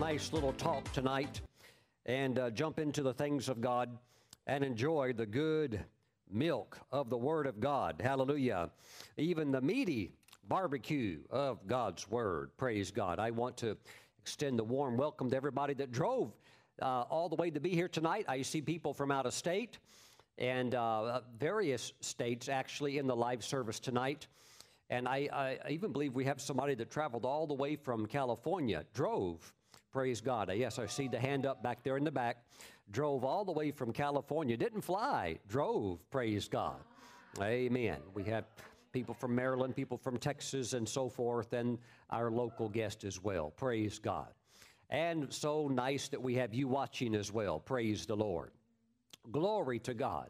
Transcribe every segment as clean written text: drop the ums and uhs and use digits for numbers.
nice little talk tonight and jump into the things of God and enjoy the good milk of the Word of God. Hallelujah. Even the meaty barbecue of God's Word. Praise God. I want to extend the warm welcome to everybody that drove all the way to be here tonight. I see people from out of state and various states actually in the live service tonight. And I even believe we have somebody that traveled all the way from California, drove, praise God. Yes, I see the hand up back there in the back, drove all the way from California, didn't fly, drove, praise God. Amen. We have people from Maryland, people from Texas, and so forth, and our local guest as well, praise God. And so nice that we have you watching as well, praise the Lord. Glory to God.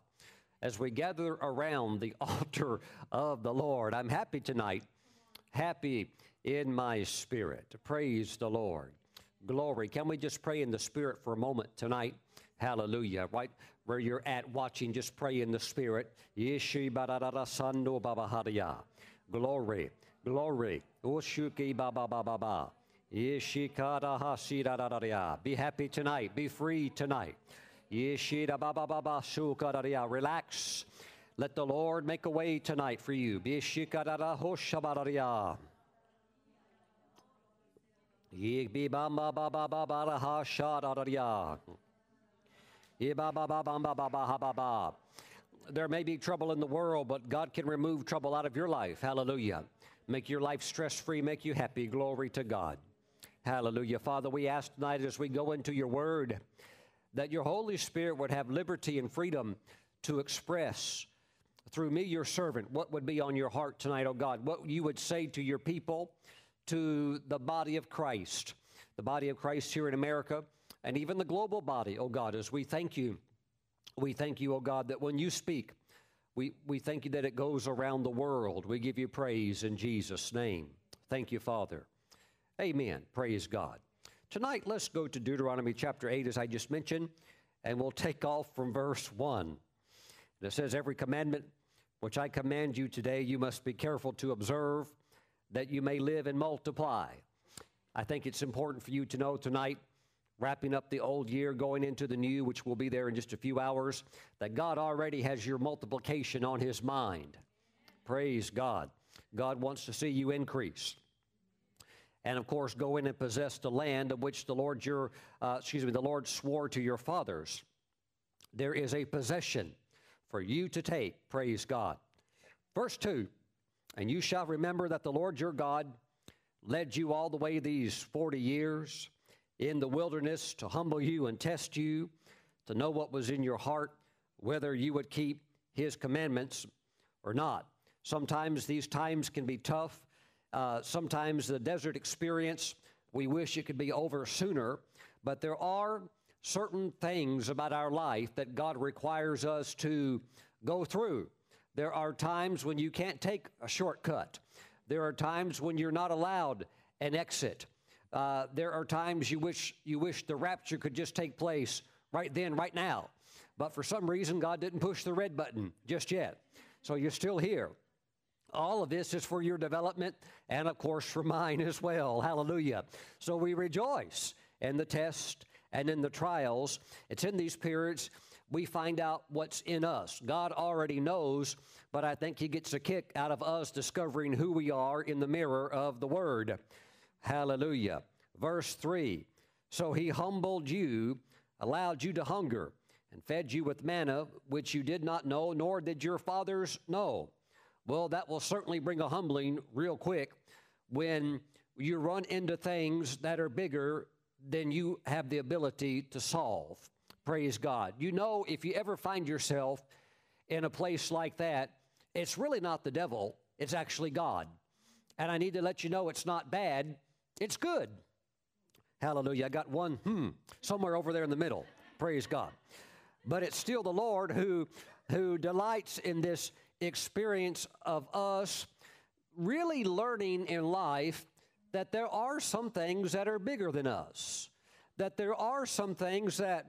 As we gather around the altar of the Lord, I'm happy tonight, happy in my spirit. Praise the Lord. Glory. Can we just pray in the spirit for a moment tonight? Hallelujah. Right where you're at watching, just pray in the spirit. Glory. Glory. Be happy tonight. Be free tonight. Relax. Let the Lord make a way tonight for you. There may be trouble in the world, but God can remove trouble out of your life. Hallelujah. Make your life stress-free, make you happy. Glory to God. Hallelujah. Father, we ask tonight as we go into your word, that your Holy Spirit would have liberty and freedom to express through me, your servant, what would be on your heart tonight, oh God, what you would say to your people, to the body of Christ here in America, and even the global body, oh God, as we thank you. We thank you, oh God, that when you speak, we thank you that it goes around the world. We give you praise in Jesus' name. Thank you, Father. Amen. Praise God. Tonight, let's go to Deuteronomy chapter 8, as I just mentioned, and we'll take off from verse 1. It says, every commandment which I command you today, you must be careful to observe, that you may live and multiply. I think it's important for you to know tonight, wrapping up the old year, going into the new, which will be there in just a few hours, that God already has your multiplication on his mind. Praise God. God wants to see you increase. And, of course, go in and possess the land of which the Lord the Lord swore to your fathers. There is a possession for you to take. Praise God. Verse 2, and you shall remember that the Lord your God led you all the way these 40 years in the wilderness to humble you and test you, to know what was in your heart, whether you would keep his commandments or not. Sometimes these times can be tough. Sometimes the desert experience, we wish it could be over sooner, but there are certain things about our life that God requires us to go through. There are times when you can't take a shortcut. There are times when you're not allowed an exit. There are times you wish the rapture could just take place right then, right now. But for some reason, God didn't push the red button just yet. So you're still here. All of this is for your development and, of course, for mine as well. Hallelujah. So we rejoice in the test and in the trials. It's in these periods we find out what's in us. God already knows, but I think he gets a kick out of us discovering who we are in the mirror of the Word. Hallelujah. Verse 3, so he humbled you, allowed you to hunger, and fed you with manna, which you did not know, nor did your fathers know. Well, that will certainly bring a humbling real quick when you run into things that are bigger than you have the ability to solve. Praise God. You know, if you ever find yourself in a place like that, it's really not the devil. It's actually God. And I need to let you know it's not bad. It's good. Hallelujah. I got one somewhere over there in the middle. Praise God. But it's still the Lord who delights in this experience of us really learning in life that there are some things that are bigger than us, that there are some things that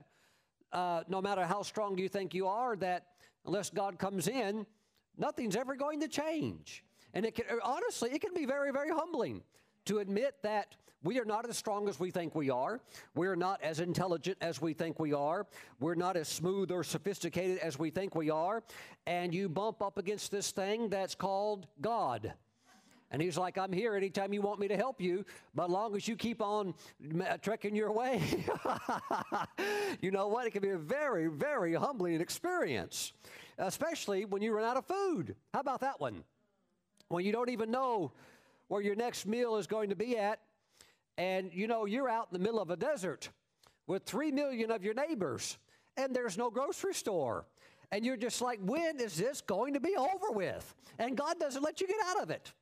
no matter how strong you think you are, that unless God comes in, nothing's ever going to change. And it can, honestly, it can be very, very humbling to admit that we are not as strong as we think we are. We are not as intelligent as we think we are. We're not as smooth or sophisticated as we think we are. And you bump up against this thing that's called God. And he's like, I'm here anytime you want me to help you, but as long as you keep on trekking your way. You know what? It can be a very, very humbling experience, especially when you run out of food. How about that one? When you don't even know where your next meal is going to be at, and you know you're out in the middle of a desert with 3 million of your neighbors, and there's no grocery store. And you're just like, when is this going to be over with? And God doesn't let you get out of it.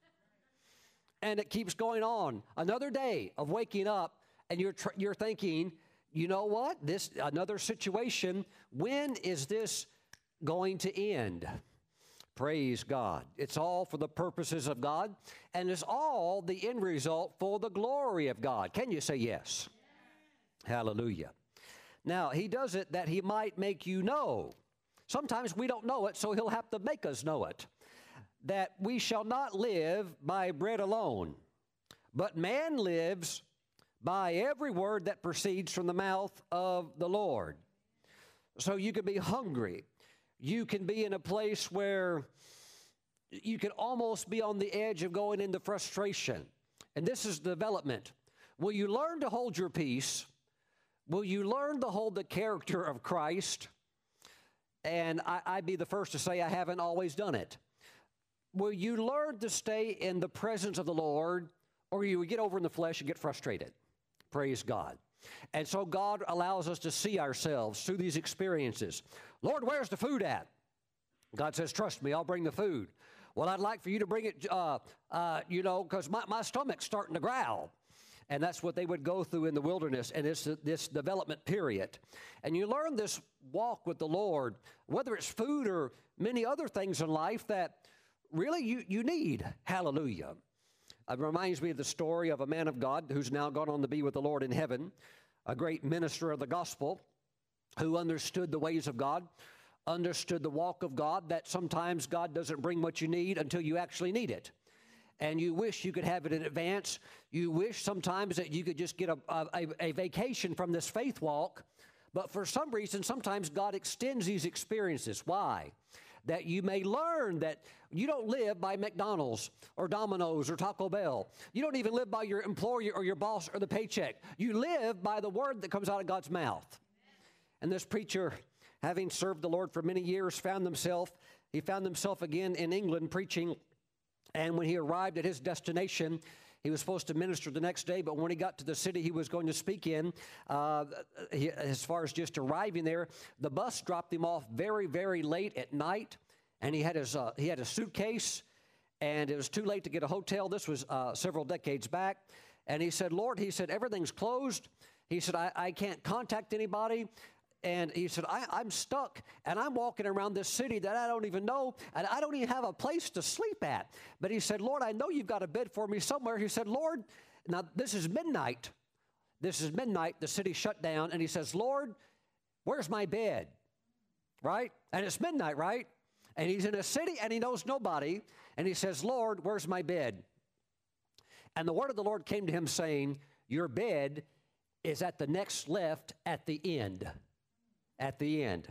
And it keeps going on. Another day of waking up, and you're thinking, you know what? This another situation. When is this going to end? Praise God. It's all for the purposes of God, and it's all the end result for the glory of God. Can you say yes? Yes. Hallelujah. Now, he does it that he might make you know. Sometimes we don't know it, so he'll have to make us know it. That we shall not live by bread alone, but man lives by every word that proceeds from the mouth of the Lord. So you can be hungry. You can be in a place where you can almost be on the edge of going into frustration. And this is the development. Will you learn to hold your peace? Will you learn to hold the character of Christ? And I'd be the first to say I haven't always done it. Will you learn to stay in the presence of the Lord, or you will get over in the flesh and get frustrated? Praise God. And so God allows us to see ourselves through these experiences. Lord, where's the food at? God says, trust me, I'll bring the food. Well, I'd like for you to bring it, you know, because my stomach's starting to growl. And that's what they would go through in the wilderness, and it's this development period. And you learn this walk with the Lord, whether it's food or many other things in life that really you need. Hallelujah. It reminds me of the story of a man of God who's now gone on to be with the Lord in heaven, a great minister of the gospel who understood the ways of God, understood the walk of God, that sometimes God doesn't bring what you need until you actually need it. And you wish you could have it in advance. You wish sometimes that you could just get a vacation from this faith walk. But for some reason, sometimes God extends these experiences. Why? That you may learn that you don't live by McDonald's or Domino's or Taco Bell. You don't even live by your employer or your boss or the paycheck. You live by the word that comes out of God's mouth. And this preacher, having served the Lord for many years, he found himself again in England preaching. And when he arrived at his destination, he was supposed to minister the next day, but when he got to the city he was going to speak in, as far as just arriving there, the bus dropped him off very, very late at night, and he had a suitcase, and it was too late to get a hotel. This was several decades back, and he said, Lord, he said, everything's closed. He said, I can't contact anybody. And he said, I'm stuck, and I'm walking around this city that I don't even know, and I don't even have a place to sleep at. But he said, Lord, I know you've got a bed for me somewhere. He said, Lord, now this is midnight. This is midnight. The city shut down. And he says, Lord, where's my bed? Right? And it's midnight, right? And he's in a city, and he knows nobody. And he says, Lord, where's my bed? And the word of the Lord came to him saying, your bed is at the next left at the end. At the end.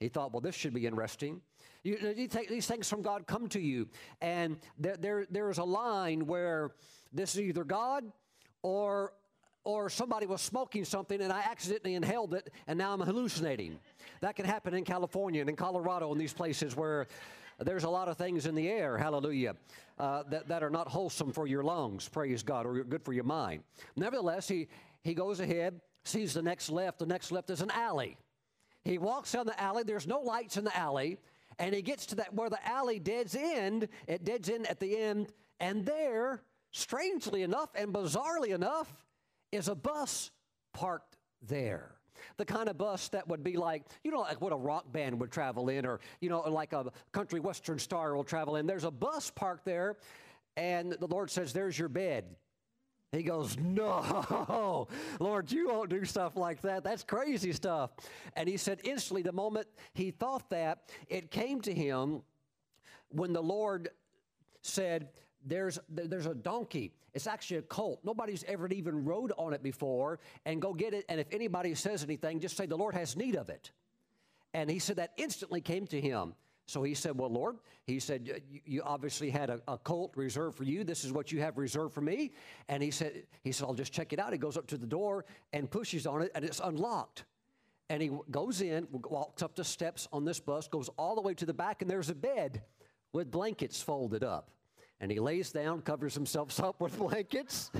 He thought, well, this should be interesting. These things from God come to you, and there is a line where this is either God or somebody was smoking something, and I accidentally inhaled it, and now I'm hallucinating. That can happen in California and in Colorado and these places where there's a lot of things in the air, hallelujah, that are not wholesome for your lungs, praise God, or good for your mind. Nevertheless, he goes ahead, sees the next left. The next left is an alley. He walks down the alley. There's no lights in the alley. And he gets to that where the alley deads end. It deads in at the end. And there, strangely enough and bizarrely enough, is a bus parked there. The kind of bus that would be like, you know, like what a rock band would travel in, or, you know, like a country western star will travel in. There's a bus parked there. And the Lord says, there's your bed. He goes, no, Lord, you won't do stuff like that. That's crazy stuff. And he said instantly, the moment he thought that, it came to him when the Lord said, There's a donkey. It's actually a colt. Nobody's ever even rode on it before. And go get it. And if anybody says anything, just say, the Lord has need of it. And he said that instantly came to him. So he said, well, Lord, he said, you obviously had a colt reserved for you. This is what you have reserved for me. And he said, I'll just check it out. He goes up to the door and pushes on it, and it's unlocked. And he goes in, walks up the steps on this bus, goes all the way to the back, and there's a bed with blankets folded up. And he lays down, covers himself up with blankets,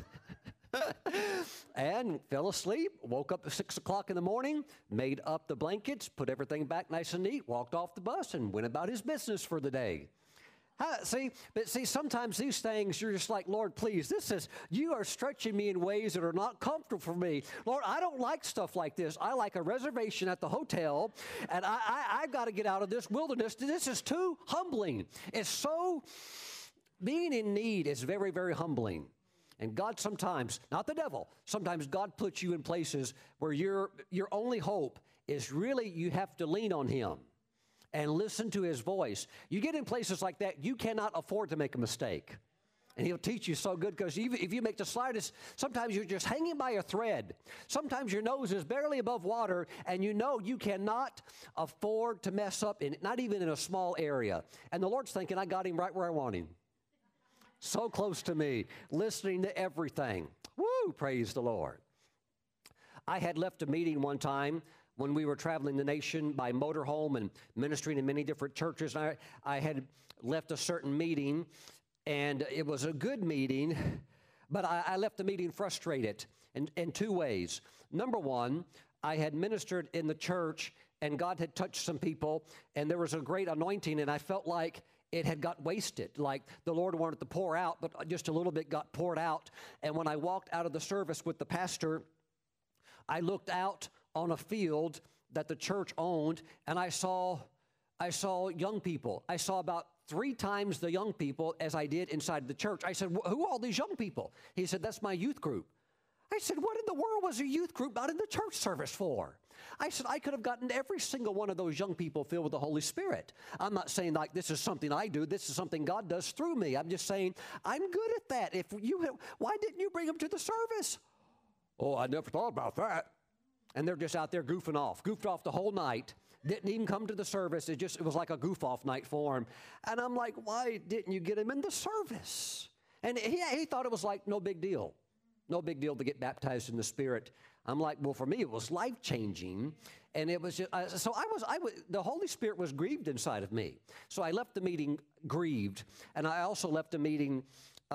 and fell asleep, woke up at 6 o'clock in the morning, made up the blankets, put everything back nice and neat, walked off the bus, and went about his business for the day. But see, sometimes these things, you're just like, Lord, please, you are stretching me in ways that are not comfortable for me. Lord, I don't like stuff like this. I like a reservation at the hotel, and I've got to get out of this wilderness. This is too humbling. It's so... Being in need is very, very humbling. And God sometimes, not the devil, sometimes God puts you in places where your only hope is really you have to lean on him and listen to his voice. You get in places like that, you cannot afford to make a mistake. And he'll teach you so good, because if you make the slightest, sometimes you're just hanging by a thread. Sometimes your nose is barely above water, and you know you cannot afford to mess up, not even in a small area. And the Lord's thinking, I got him right where I want him. So close to me, listening to everything. Woo, praise the Lord. I had left a meeting one time when we were traveling the nation by motorhome and ministering in many different churches. And I had left a certain meeting, and it was a good meeting, but I left the meeting frustrated in two ways. Number one, I had ministered in the church, and God had touched some people, and there was a great anointing, and I felt like it had got wasted, like the Lord wanted to pour out, but just a little bit got poured out. And when I walked out of the service with the pastor, I looked out on a field that the church owned, and I saw young people. I saw about 3 times the young people as I did inside the church. I said, who are all these young people? He said, that's my youth group. I said, what in the world was a youth group out in the church service for? I said, I could have gotten every single one of those young people filled with the Holy Spirit. I'm not saying like this is something I do. This is something God does through me. I'm just saying I'm good at that. Why didn't you bring them to the service? Oh, I never thought about that. And they're just out there goofing off. Goofed off the whole night. Didn't even come to the service. It was like a goof-off night for them. And I'm like, why didn't you get them in the service? And he thought it was like no big deal. No big deal to get baptized in the Spirit. I'm like, well, for me, it was life-changing, and it was just, the Holy Spirit was grieved inside of me. So I left the meeting grieved, and I also left the meeting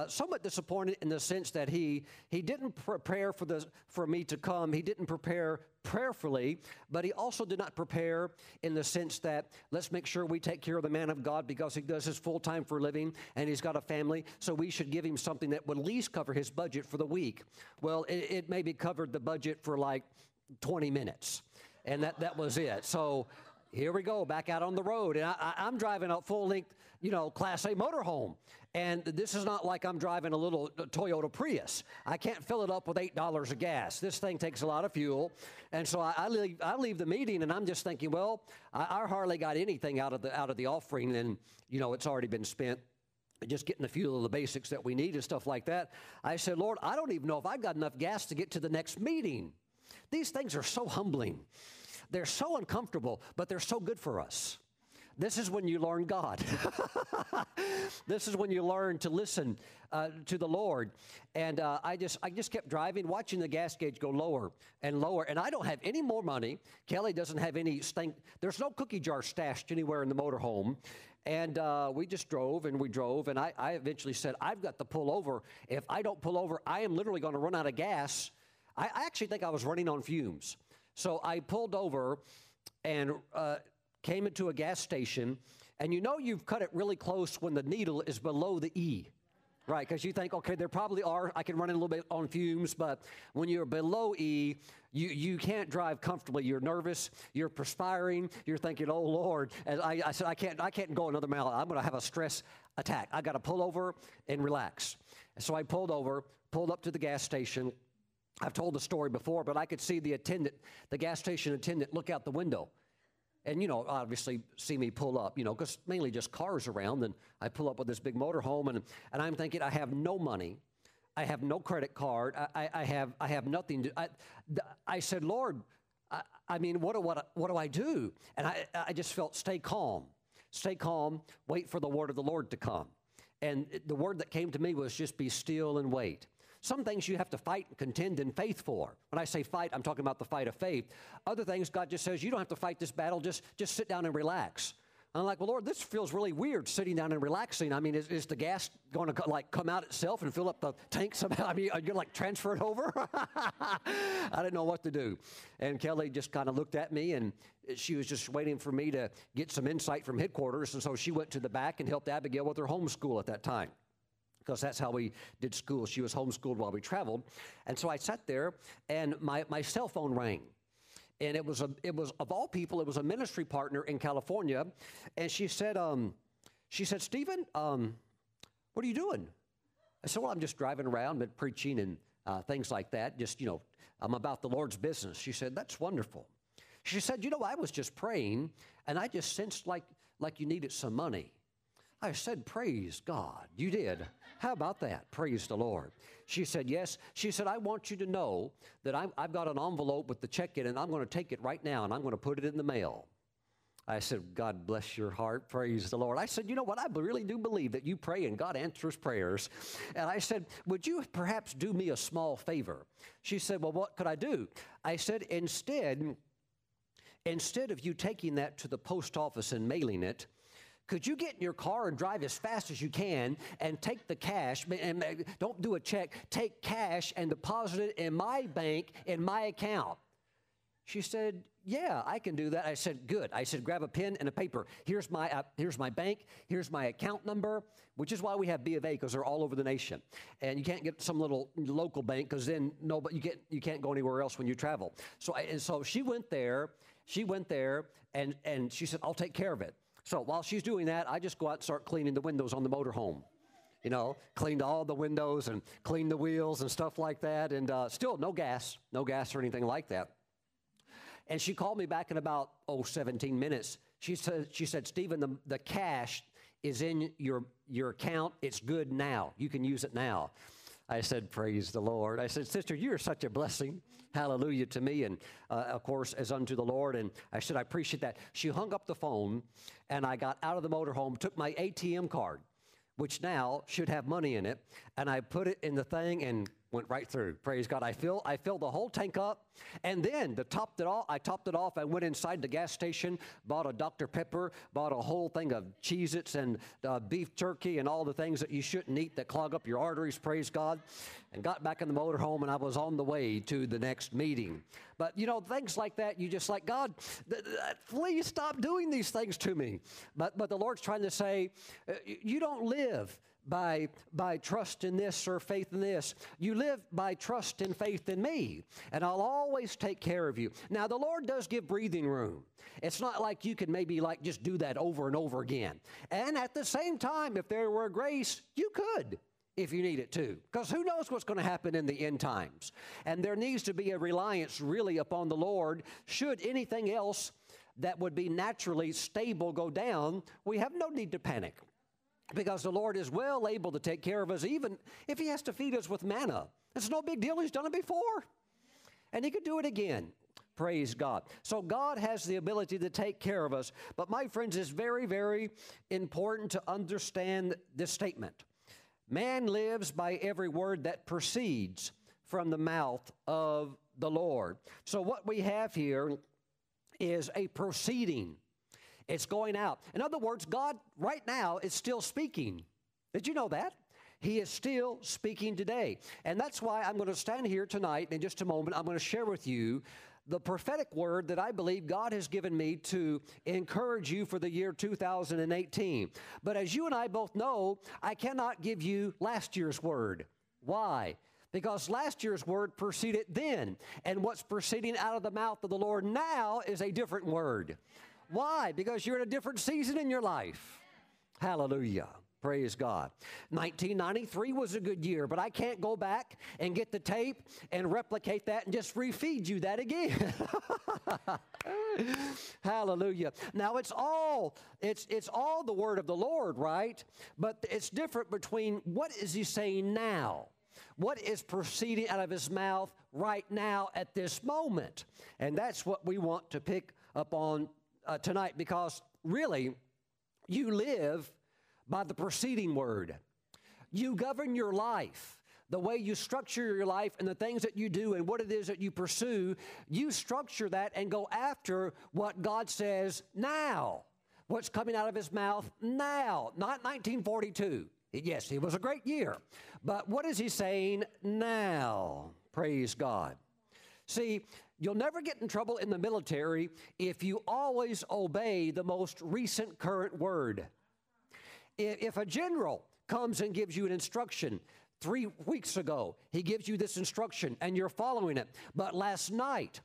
somewhat disappointed in the sense that he didn't prepare for me to come. He didn't prepare prayerfully, but he also did not prepare in the sense that let's make sure we take care of the man of God because he does his full time for a living and he's got a family, so we should give him something that would at least cover his budget for the week. Well, it maybe covered the budget for like 20 minutes, and that was it. So here we go, back out on the road, and I'm driving a full-length, Class A motorhome, and this is not like I'm driving a little Toyota Prius. I can't fill it up with $8 of gas. This thing takes a lot of fuel, and so I leave the meeting, and I'm just thinking, well, I hardly got anything out of the offering, and it's already been spent. Just getting a few of the basics that we need and stuff like that. I said, Lord, I don't even know if I've got enough gas to get to the next meeting. These things are so humbling. They're so uncomfortable, but they're so good for us. This is when you learn God. This is when you learn to listen to the Lord. And I just kept driving, watching the gas gauge go lower and lower. And I don't have any more money. Kelly doesn't have any. There's no cookie jar stashed anywhere in the motorhome. And we just drove. And I eventually said, I've got to pull over. If I don't pull over, I am literally going to run out of gas. I actually think I was running on fumes. So I pulled over and came into a gas station, and you've cut it really close when the needle is below the E, right? Because you think, okay, there probably are, I can run in a little bit on fumes, but when you're below E, you can't drive comfortably. You're nervous, you're perspiring, you're thinking, oh, Lord. And I said, I can't go another mile. I'm going to have a stress attack. I got to pull over and relax. And so I pulled over, pulled up to the gas station. I've told the story before, but I could see the gas station attendant look out the window. And, you know, obviously see me pull up, you know, because mainly just cars around. And I pull up with this big motorhome, and I'm thinking, I have no money. I have no credit card. I have nothing. I said, Lord, what do I do? And I just felt, stay calm, wait for the word of the Lord to come. And the word that came to me was just be still and wait. Some things you have to fight and contend in faith for. When I say fight, I'm talking about the fight of faith. Other things, God just says, you don't have to fight this battle. Just sit down and relax. I'm like, well, Lord, this feels really weird, sitting down and relaxing. I mean, is the gas going to, like, come out itself and fill up the tank somehow? I mean, are you, like, transfer it over? I didn't know what to do. And Kelly just kind of looked at me, and she was just waiting for me to get some insight from headquarters. And so she went to the back and helped Abigail with her homeschool at that time, because that's how we did school. She was homeschooled while we traveled. And so I sat there, and my cell phone rang. And it was of all people, it was a ministry partner in California. And she said, Stephen, what are you doing? I said, well, I'm just driving around and preaching and things like that. Just, you know, I'm about the Lord's business. She said, that's wonderful. She said, you know, I was just praying, and I just sensed like you needed some money. I said, praise God. You did. How about that? Praise the Lord. She said, yes. She said, I want you to know that I've got an envelope with the check in, and I'm going to take it right now, and I'm going to put it in the mail. I said, God bless your heart. Praise the Lord. I said, you know what? I really do believe that you pray and God answers prayers. And I said, would you perhaps do me a small favor? She said, well, what could I do? I said, instead of you taking that to the post office and mailing it, could you get in your car and drive as fast as you can and take the cash, and don't do a check, take cash and deposit it in my bank, in my account? She said, yeah, I can do that. I said, good. I said, grab a pen and a paper. Here's my bank. Here's my account number, which is why we have B of A, because they're all over the nation. And you can't get some little local bank, because then you can't go anywhere else when you travel. So she went there, and she said, I'll take care of it. So while she's doing that, I just go out and start cleaning the windows on the motorhome, you know, cleaned all the windows and cleaned the wheels and stuff like that. And still no gas or anything like that. And she called me back in about, 17 minutes. She said, Stephen, the cash is in your account. It's good now. You can use it now. I said, praise the Lord. I said, sister, you're such a blessing. Hallelujah to me. And, of course, as unto the Lord. And I said, I appreciate that. She hung up the phone, and I got out of the motorhome, took my ATM card, which now should have money in it, and I put it in the thing and went right through. Praise God. I filled the whole tank up, and then I topped it off. I went inside the gas station, bought a Dr. Pepper, bought a whole thing of Cheez-Its and beef turkey and all the things that you shouldn't eat that clog up your arteries. Praise God. And got back in the motorhome, and I was on the way to the next meeting. But, you know, things like that, you just like, God, please stop doing these things to me. But the Lord's trying to say, you don't live by trust in this or faith in this. You live by trust and faith in me, and I'll always take care of you. Now, the Lord does give breathing room. It's not like you could maybe like just do that over and over again. And at the same time, if there were grace, you could, if you need it to, because who knows what's going to happen in the end times. And there needs to be a reliance really upon the Lord. Should anything else that would be naturally stable go down, we have no need to panic, because the Lord is well able to take care of us, even if he has to feed us with manna. It's no big deal. He's done it before, and he could do it again. Praise God. So God has the ability to take care of us. But, my friends, it's very, very important to understand this statement. Man lives by every word that proceeds from the mouth of the Lord. So what we have here is a proceeding. It's going out. In other words, God right now is still speaking. Did you know that? He is still speaking today. And that's why I'm going to stand here tonight. In just a moment, I'm going to share with you the prophetic word that I believe God has given me to encourage you for the year 2018. But as you and I both know, I cannot give you last year's word. Why? Because last year's word proceeded then. And what's proceeding out of the mouth of the Lord now is a different word. Why? Because you're in a different season in your life. Hallelujah. Praise God. 1993 was a good year, but I can't go back and get the tape and replicate that and just refeed you that again. Hallelujah. Now it's all the word of the Lord, right? But it's different between what is he saying now? What is proceeding out of his mouth right now at this moment? And that's what we want to pick up on tonight, because really you live by the preceding word. You govern your life, the way you structure your life and the things that you do and what it is that you pursue. You structure that and go after what God says now, what's coming out of his mouth now, not 1942. Yes, it was a great year, but what is he saying now? Praise God. See, you'll never get in trouble in the military if you always obey the most recent current word. If a general comes and gives you an instruction 3 weeks ago, he gives you this instruction and you're following it, but last night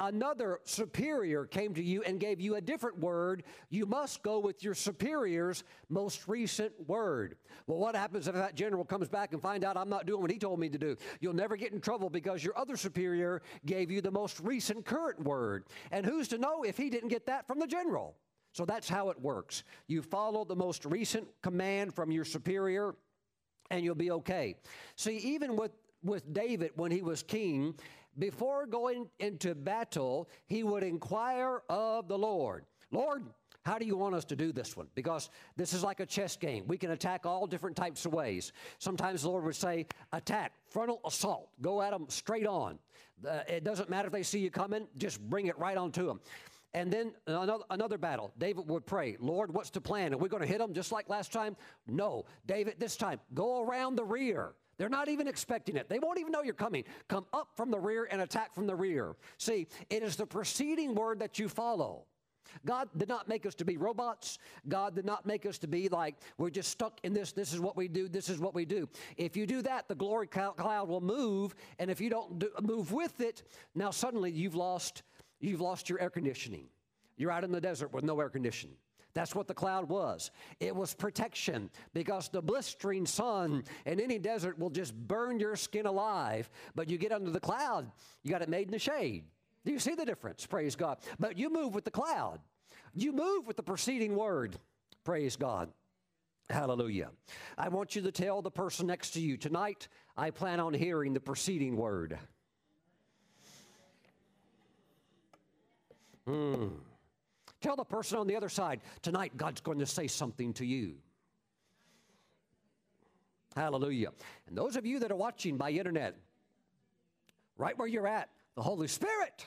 another superior came to you and gave you a different word, you must go with your superior's most recent word. Well, what happens if that general comes back and finds out I'm not doing what he told me to do? You'll never get in trouble because your other superior gave you the most recent current word. And who's to know if he didn't get that from the general? So that's how it works. You follow the most recent command from your superior and you'll be okay. See, even with David when he was king, before going into battle, he would inquire of the Lord. Lord, how do you want us to do this one? Because this is like a chess game. We can attack all different types of ways. Sometimes the Lord would say, attack, frontal assault. Go at them straight on. It doesn't matter if they see you coming. Just bring it right onto them. And then another battle, David would pray, Lord, what's the plan? Are we going to hit them just like last time? No, David, this time, go around the rear. They're not even expecting it. They won't even know you're coming. Come up from the rear and attack from the rear. See, it is the preceding word that you follow. God did not make us to be robots. God did not make us to be like, we're just stuck in this. This is what we do. This is what we do. If you do that, the glory cloud will move. And if you don't move with it, now suddenly you've lost your air conditioning. You're out in the desert with no air conditioning. That's what the cloud was. It was protection, because the blistering sun in any desert will just burn your skin alive. But you get under the cloud, you got it made in the shade. Do you see the difference? Praise God. But you move with the cloud. You move with the preceding word. Praise God. Hallelujah. I want you to tell the person next to you, tonight I plan on hearing the preceding word. Tell the person on the other side, tonight God's going to say something to you. Hallelujah. And those of you that are watching by internet, right where you're at, the Holy Spirit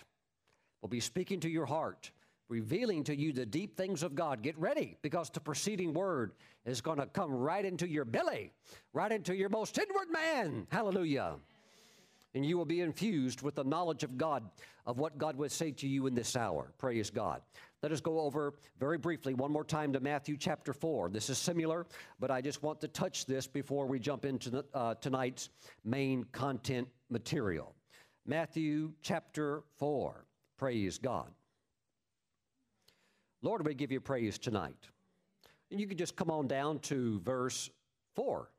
will be speaking to your heart, revealing to you the deep things of God. Get ready, because the preceding word is going to come right into your belly, right into your most inward man. Hallelujah. And you will be infused with the knowledge of God, of what God would say to you in this hour. Praise God. Let us go over very briefly one more time to Matthew chapter 4. This is similar, but I just want to touch this before we jump into the, tonight's main content material. Matthew chapter 4. Praise God. Lord, we give you praise tonight. And you can just come on down to verse 4.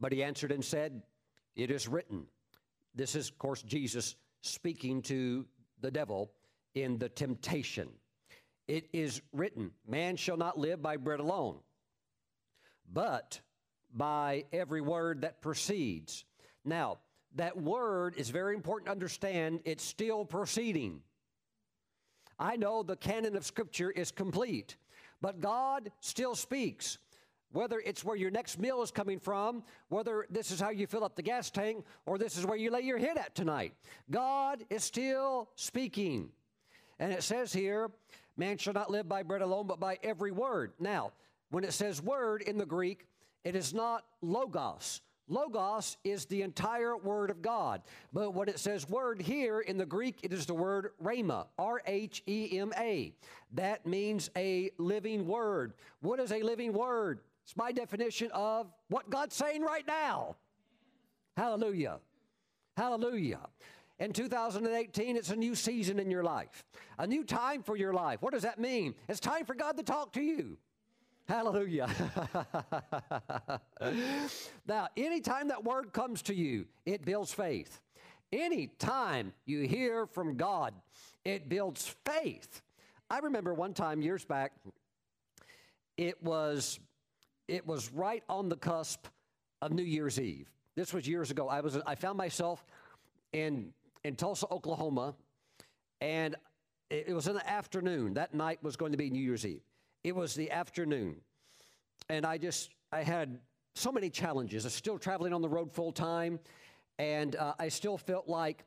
But he answered and said, it is written. This is, of course, Jesus speaking to the devil in the temptation. It is written, man shall not live by bread alone, but by every word that proceeds. Now, that word is very important to understand. It's still proceeding. I know the canon of Scripture is complete, but God still speaks. Whether it's where your next meal is coming from, whether this is how you fill up the gas tank, or this is where you lay your head at tonight, God is still speaking. And it says here, man shall not live by bread alone, but by every word. Now, when it says word in the Greek, it is not logos. Logos is the entire word of God. But when it says word here in the Greek, it is the word rhema, R-H-E-M-A. That means a living word. What is a living word? It's my definition of what God's saying right now. Hallelujah. Hallelujah. In 2018, it's a new season in your life, a new time for your life. What does that mean? It's time for God to talk to you. Hallelujah. Now, anytime that word comes to you, it builds faith. Anytime you hear from God, it builds faith. I remember one time years back, it was right on the cusp of New Year's Eve. This was years ago. I found myself in Tulsa, Oklahoma, and it was in the afternoon. That night was going to be New Year's Eve. It was the afternoon, and I had so many challenges. I was still traveling on the road full time, and I still felt like,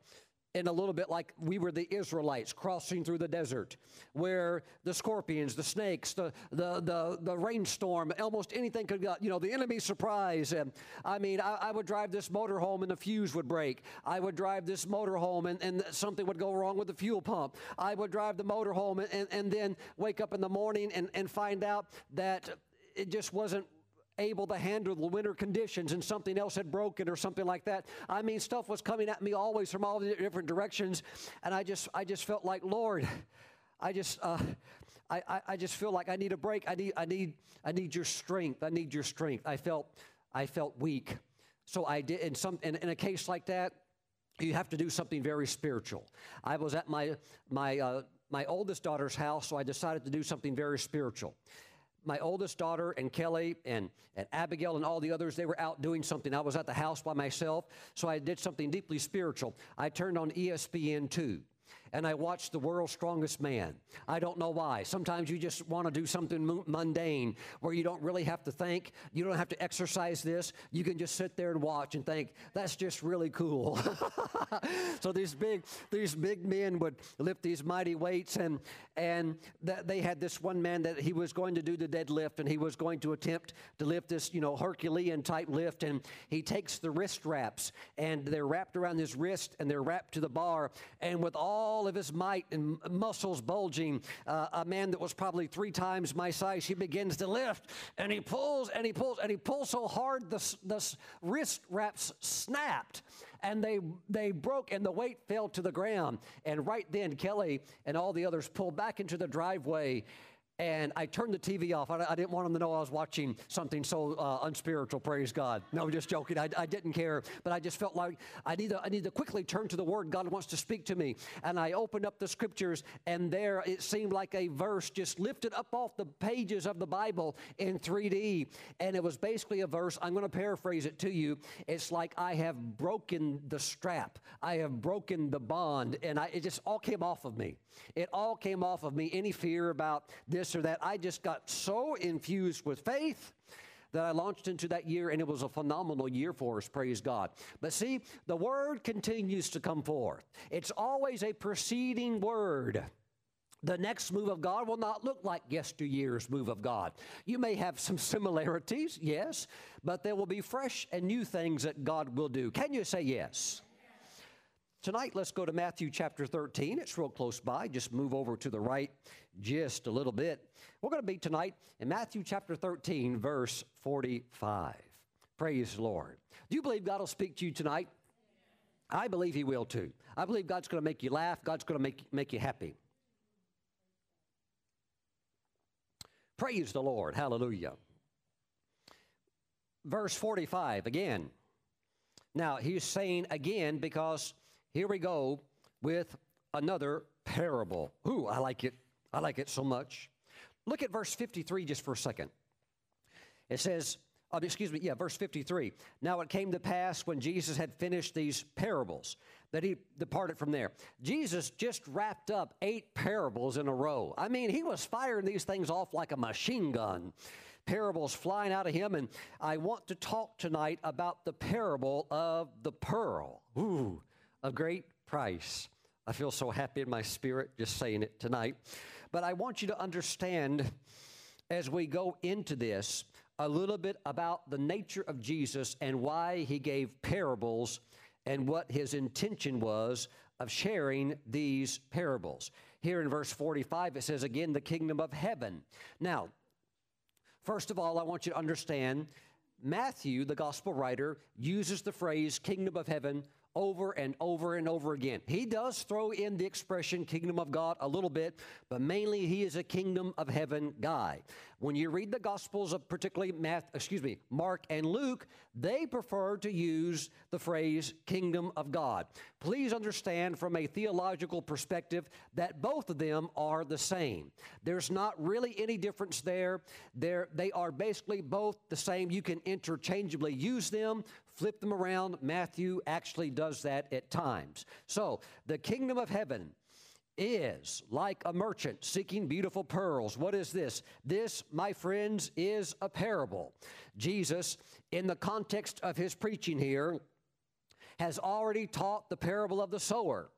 and a little bit like we were the Israelites crossing through the desert, where the scorpions, the snakes, the rainstorm, almost anything could go, the enemy surprise. And I mean, I would drive this motorhome and the fuse would break. I would drive this motorhome and something would go wrong with the fuel pump. I would drive the motorhome and then wake up in the morning and find out that it just wasn't able to handle the winter conditions and something else had broken or something like that. I mean, stuff was coming at me always from all the different directions, and I just felt like, Lord, I just feel like I need a break. I need your strength. I need your strength. I felt weak. So I did in a case like that, you have to do something very spiritual. I was at my oldest daughter's house, so I decided to do something very spiritual. My oldest daughter and Kelly and Abigail and all the others, they were out doing something. I was at the house by myself, so I did something deeply spiritual. I turned on ESPN 2, and I watched The World's Strongest Man. I don't know why. Sometimes you just want to do something mundane where you don't really have to think. You don't have to exercise this. You can just sit there and watch and think, that's just really cool. So these big men would lift these mighty weights, and they had this one man that he was going to do the deadlift, and he was going to attempt to lift this, Herculean-type lift, and he takes the wrist wraps, and they're wrapped around his wrist, and they're wrapped to the bar, and with all of his might and muscles bulging, a man that was probably 3 times my size, he begins to lift, and he pulls, and he pulls, and he pulls so hard the wrist wraps snapped, and they broke, and the weight fell to the ground. And right then, Kelly and all the others pulled back into the driveway, and I turned the TV off. I didn't want them to know I was watching something so unspiritual, praise God. No, I'm just joking. I didn't care, but I just felt like I need to quickly turn to the Word. God wants to speak to me. And I opened up the Scriptures, and there it seemed like a verse just lifted up off the pages of the Bible in 3D. And it was basically a verse. I'm going to paraphrase it to you. It's like, I have broken the strap. I have broken the bond. And it just all came off of me. It all came off of me. Any fear about this or that. I just got so infused with faith that I launched into that year, and it was a phenomenal year for us, praise God. But see, the Word continues to come forth. It's always a preceding Word. The next move of God will not look like yesteryear's move of God. You may have some similarities, yes, but there will be fresh and new things that God will do. Can you say yes? Tonight, let's go to Matthew chapter 13. It's real close by. Just move over to the right just a little bit. We're going to be tonight in Matthew chapter 13, verse 45. Praise the Lord. Do you believe God will speak to you tonight? I believe He will too. I believe God's going to make you laugh. God's going to make you happy. Praise the Lord. Hallelujah. Verse 45 again. Now, He's saying again because here we go with another parable. Ooh, I like it. I like it so much. Look at verse 53 just for a second. It says, verse 53. Now it came to pass when Jesus had finished these parables that He departed from there. Jesus just wrapped up 8 parables in a row. I mean, He was firing these things off like a machine gun. Parables flying out of Him, and I want to talk tonight about the parable of the pearl. Ooh. A great price. I feel so happy in my spirit just saying it tonight. But I want you to understand as we go into this a little bit about the nature of Jesus and why He gave parables and what His intention was of sharing these parables. Here in verse 45, it says again, the kingdom of heaven. Now, first of all, I want you to understand Matthew, the gospel writer, uses the phrase kingdom of heaven over and over and over again. He does throw in the expression kingdom of God a little bit, but mainly he is a kingdom of heaven guy. When you read the Gospels, of particularly Mark and Luke, they prefer to use the phrase kingdom of God. Please understand from a theological perspective that both of them are the same. There's not really any difference there. They are basically both the same. You can interchangeably use them, flip them around. Matthew actually does that at times. So the kingdom of heaven is like a merchant seeking beautiful pearls. What is this? This, my friends, is a parable. Jesus, in the context of his preaching here, has already taught the parable of the sower.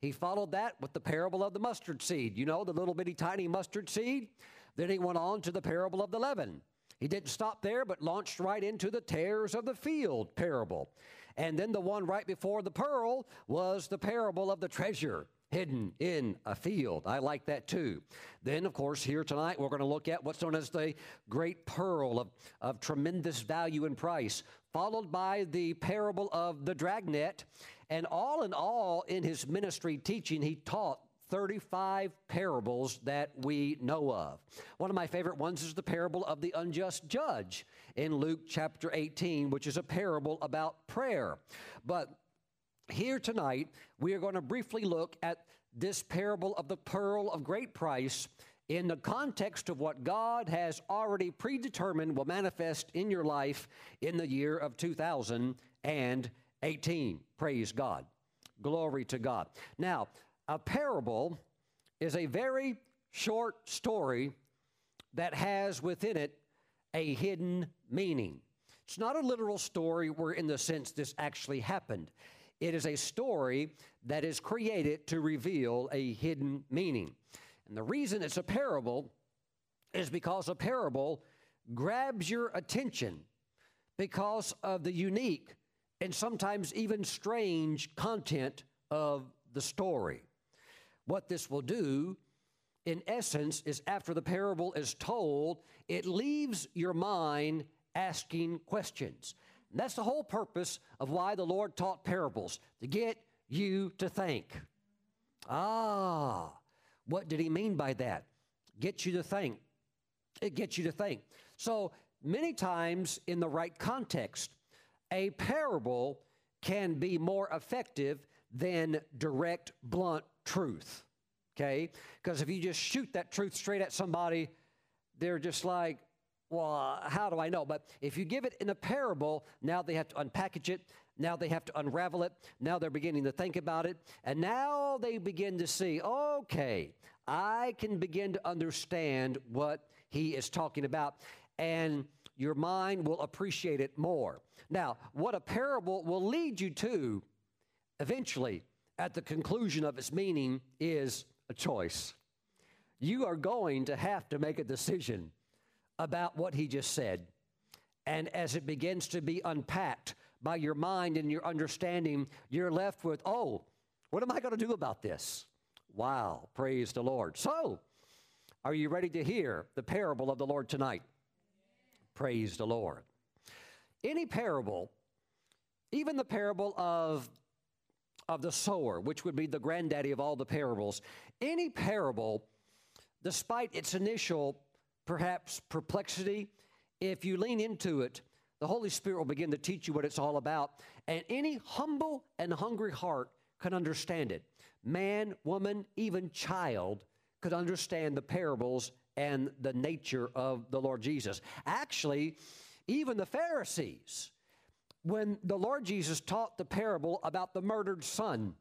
He followed that with the parable of the mustard seed. You know, the little bitty tiny mustard seed. Then he went on to the parable of the leaven. He didn't stop there, but launched right into the tares of the field parable. And then the one right before the pearl was the parable of the treasure hidden in a field. I like that too. Then, of course, here tonight, we're going to look at what's known as the great pearl of tremendous value and price, followed by the parable of the dragnet. And all in all, in his ministry teaching, he taught 35 parables that we know of. One of my favorite ones is the parable of the unjust judge in Luke chapter 18, which is a parable about prayer. But here tonight, we are going to briefly look at this parable of the pearl of great price in the context of what God has already predetermined will manifest in your life in the year of 2018. Praise God. Glory to God. Now, a parable is a very short story that has within it a hidden meaning. It's not a literal story where in the sense this actually happened. It is a story that is created to reveal a hidden meaning. And the reason it's a parable is because a parable grabs your attention because of the unique and sometimes even strange content of the story. What this will do, in essence, is after the parable is told, it leaves your mind asking questions. And that's the whole purpose of why the Lord taught parables, to get you to think. Ah, what did he mean by that? Get you to think. It gets you to think. So many times in the right context, a parable can be more effective than direct, blunt truth, okay? Because if you just shoot that truth straight at somebody, they're just like, well, how do I know? But if you give it in a parable, now they have to unpackage it. Now they have to unravel it. Now they're beginning to think about it. And now they begin to see, okay, I can begin to understand what he is talking about. And your mind will appreciate it more. Now, what a parable will lead you to eventually, at the conclusion of its meaning, is a choice. You are going to have to make a decision about what he just said. And as it begins to be unpacked by your mind and your understanding, you're left with, oh, what am I going to do about this? Wow, praise the Lord. So, are you ready to hear the parable of the Lord tonight? Praise the Lord. Any parable, even the parable of the sower, which would be the granddaddy of all the parables. Any parable, despite its initial, perhaps, perplexity, if you lean into it, the Holy Spirit will begin to teach you what it's all about, and any humble and hungry heart can understand it. Man, woman, even child could understand the parables and the nature of the Lord Jesus. Actually, even the Pharisees, when the Lord Jesus taught the parable about the murdered son,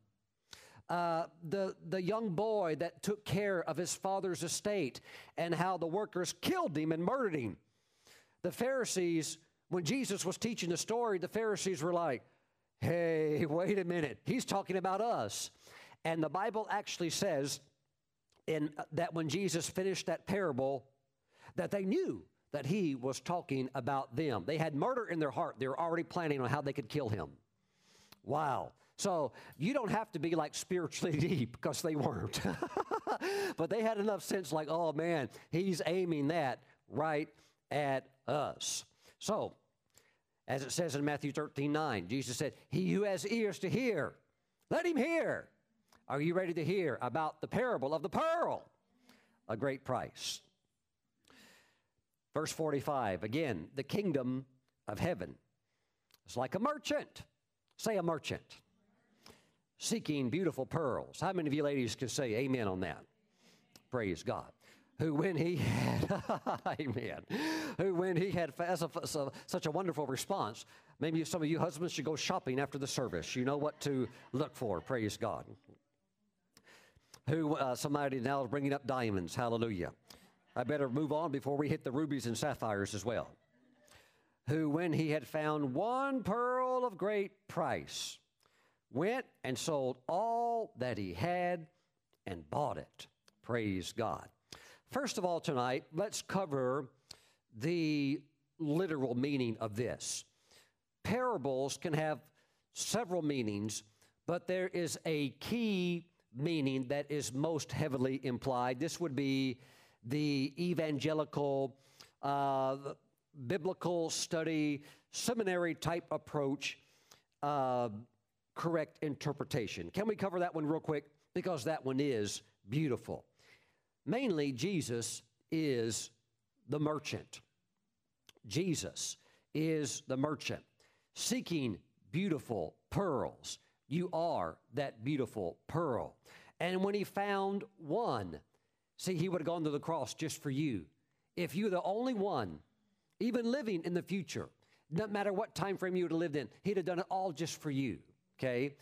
the young boy that took care of his father's estate, and how the workers killed him and murdered him, the Pharisees, when Jesus was teaching the story, the Pharisees were like, hey, wait a minute, he's talking about us. And the Bible actually says that when Jesus finished that parable, that they knew that he was talking about them. They had murder in their heart. They were already planning on how they could kill him. Wow. So you don't have to be like spiritually deep, because they weren't. But they had enough sense like, oh man, he's aiming that right at us. So As it says in Matthew 13:9, Jesus said, "He who has ears to hear, let him hear." Are you ready to hear about the parable of the pearl? A great price. Verse 45, again, the kingdom of heaven is like a merchant. Say a merchant. Seeking beautiful pearls. How many of you ladies can say amen on that? Praise God. Who when he had, amen, who when he had such a wonderful response, maybe some of you husbands should go shopping after the service. You know what to look for, praise God. Who, somebody now is bringing up diamonds, hallelujah. I better move on before we hit the rubies and sapphires as well. Who when he had found one pearl of great price, went and sold all that he had and bought it, praise God. First of all, tonight, let's cover the literal meaning of this. Parables can have several meanings, but there is a key meaning that is most heavily implied. This would be the evangelical, biblical study, seminary-type approach, correct interpretation. Can we cover that one real quick? Because that one is beautiful. Mainly, Jesus is the merchant. Jesus is the merchant. Seeking beautiful pearls. You are that beautiful pearl. And when he found one, see, he would have gone to the cross just for you. If you're the only one, even living in the future, no matter what time frame you would have lived in, he'd have done it all just for you, okay?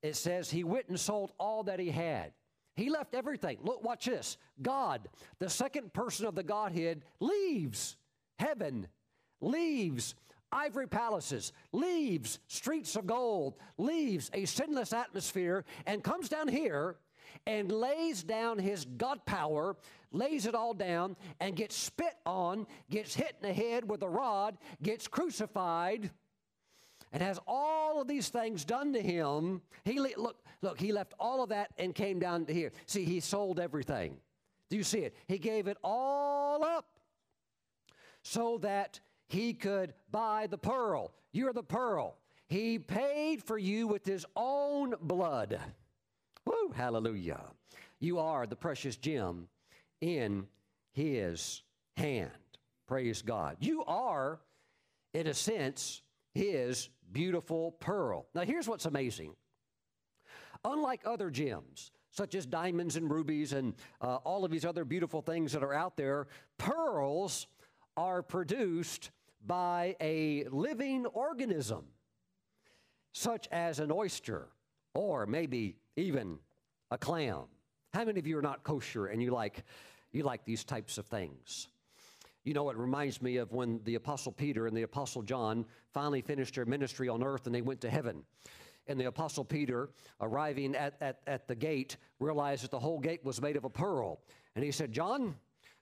It says he went and sold all that he had. He left everything. Look, watch this. God, the second person of the Godhead, leaves heaven, leaves ivory palaces, leaves streets of gold, leaves a sinless atmosphere, and comes down here and lays down his God power, lays it all down, and gets spit on, gets hit in the head with a rod, gets crucified, and has all of these things done to him. Look, he left all of that and came down to here. See, he sold everything. Do you see it? He gave it all up so that he could buy the pearl. You're the pearl. He paid for you with his own blood. Woo, hallelujah. You are the precious gem in his hand. Praise God. You are, in a sense, his beautiful pearl. Now, here's what's amazing. Unlike other gems, such as diamonds and rubies and all of these other beautiful things that are out there, pearls are produced by a living organism, such as an oyster or maybe even a clam. How many of you are not kosher and you like these types of things? You know, it reminds me of when the Apostle Peter and the Apostle John finally finished their ministry on earth and they went to heaven. And the Apostle Peter, arriving at the gate, realized that the whole gate was made of a pearl. And he said, "John,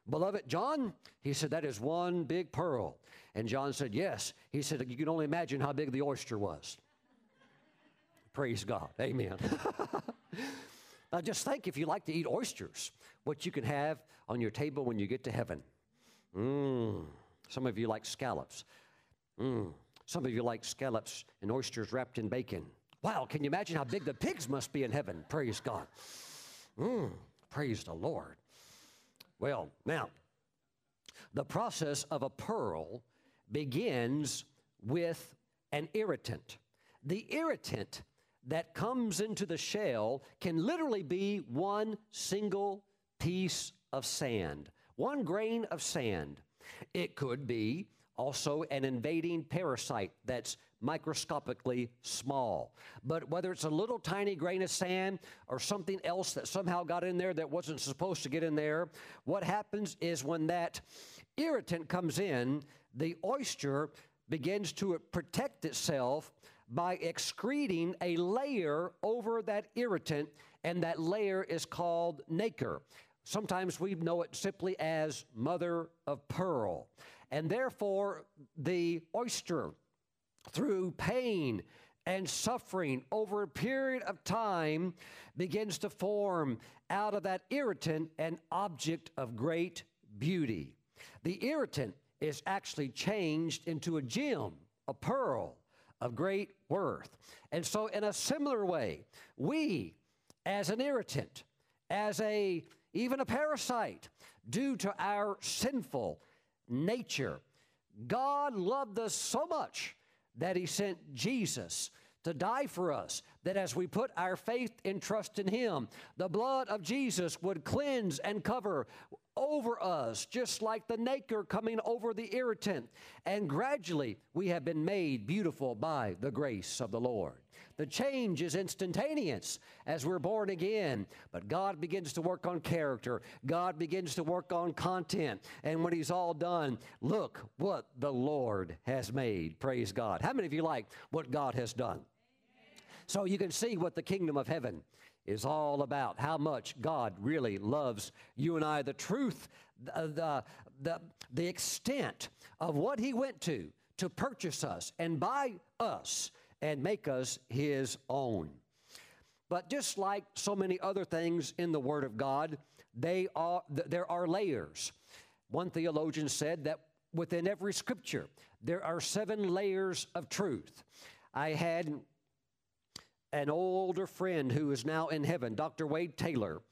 beloved John," he said, "that is one big pearl." And John said, "Yes." He said, "You can only imagine how big the oyster was." Praise God. Amen. Now just think, if you like to eat oysters, what you can have on your table when you get to heaven. Some of you like scallops. Some of you like scallops and oysters wrapped in bacon. Wow, can you imagine how big the pigs must be in heaven? Praise God. Praise the Lord. Well, now, the process of a pearl begins with an irritant. The irritant that comes into the shell can literally be one single piece of sand. One grain of sand. It could be also an invading parasite that's microscopically small. But whether it's a little tiny grain of sand or something else that somehow got in there that wasn't supposed to get in there, what happens is when that irritant comes in, the oyster begins to protect itself by excreting a layer over that irritant, and that layer is called nacre. Sometimes we know it simply as mother of pearl. And therefore, the oyster, through pain and suffering over a period of time, begins to form out of that irritant an object of great beauty. The irritant is actually changed into a gem a pearl of great worth. And so in a similar way, we, as an irritant, as even a parasite, due to our sinful nature, God loved us so much that he sent Jesus to die for us, that as we put our faith and trust in him, the blood of Jesus would cleanse and cover over us, just like the nacre coming over the irritant. And gradually, we have been made beautiful by the grace of the Lord. The change is instantaneous as we're born again, but God begins to work on character. God begins to work on content. And when he's all done, look what the Lord has made. Praise God. How many of you like what God has done? So you can see what the kingdom of heaven is all about, how much God really loves you and I. The truth, the extent of what he went to purchase us and buy us and make us his own. But just like so many other things in the Word of God, there are layers. One theologian said that within every Scripture, there are 7 layers of truth. I had an older friend who is now in heaven, Dr. Wade Taylor,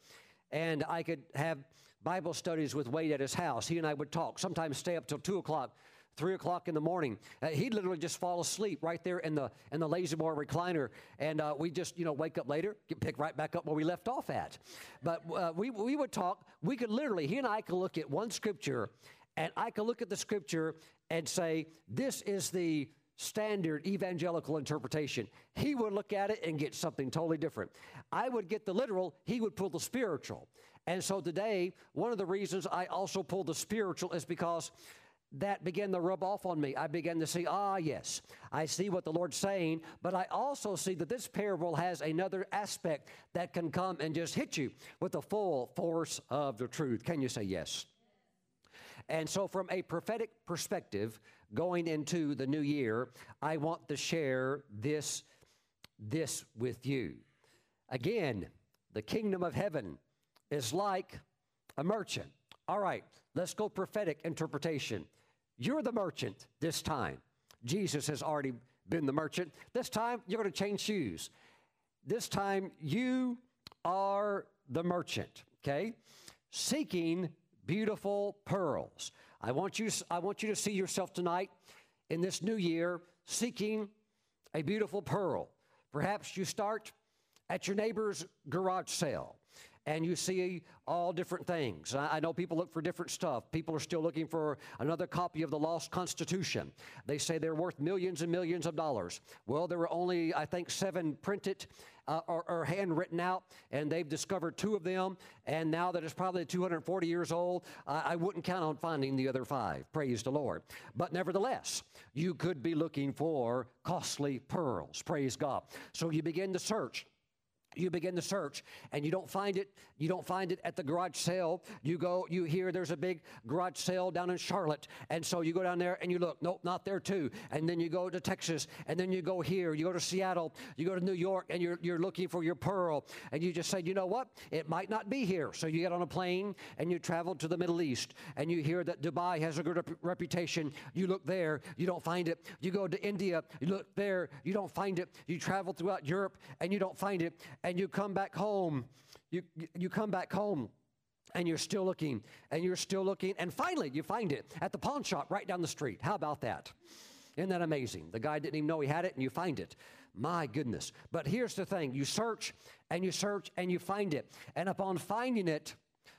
and I could have Bible studies with Wade at his house. He and I would talk, sometimes stay up till 2 o'clock, 3 o'clock in the morning. He'd literally just fall asleep right there in the Lazy Boy recliner, and we'd just, wake up later, pick right back up where we left off at. But we would talk. We could literally, he and I could look at one Scripture, and I could look at the Scripture and say, this is the standard evangelical interpretation. He would look at it and get something totally different. I would get the literal. He would pull the spiritual. And so today, one of the reasons I also pull the spiritual is because that began to rub off on me. I began to see, yes, I see what the Lord's saying, but I also see that this parable has another aspect that can come and just hit you with the full force of the truth. Can you say yes? And so from a prophetic perspective, going into the new year, I want to share this with you. Again, the kingdom of heaven is like a merchant. All right, let's go prophetic interpretation. You're the merchant this time. Jesus has already been the merchant. This time, you're going to change shoes. This time, you are the merchant, okay? Seeking beautiful pearls. I want you to see yourself tonight in this new year seeking a beautiful pearl. Perhaps you start at your neighbor's garage sale and you see all different things. I know people look for different stuff. People are still looking for another copy of the Lost Constitution. They say they're worth millions and millions of dollars. Well, there were only, I think, 7 printed or handwritten out, and they've discovered 2 of them, and now that it's probably 240 years old, I wouldn't count on finding the other 5, praise the Lord. But nevertheless, you could be looking for costly pearls, praise God. So you begin to search. You begin to search, and you don't find it. You don't find it at the garage sale. You go, you hear there's a big garage sale down in Charlotte, and so you go down there and you look. Nope, not there too. And then you go to Texas, and then you go here. You go to Seattle. You go to New York, and you're looking for your pearl. And you just say, you know what? It might not be here. So you get on a plane and you travel to the Middle East, and you hear that Dubai has a good reputation. You look there, you don't find it. You go to India, you look there, you don't find it. You travel throughout Europe, and you don't find it. And you come back home, you come back home, and you're still looking, and you're still looking, and finally you find it at the pawn shop right down the street. How about that? Isn't that amazing? The guy didn't even know he had it, and you find it. My goodness. But here's the thing. You search, and you search, and you find it. And upon finding it,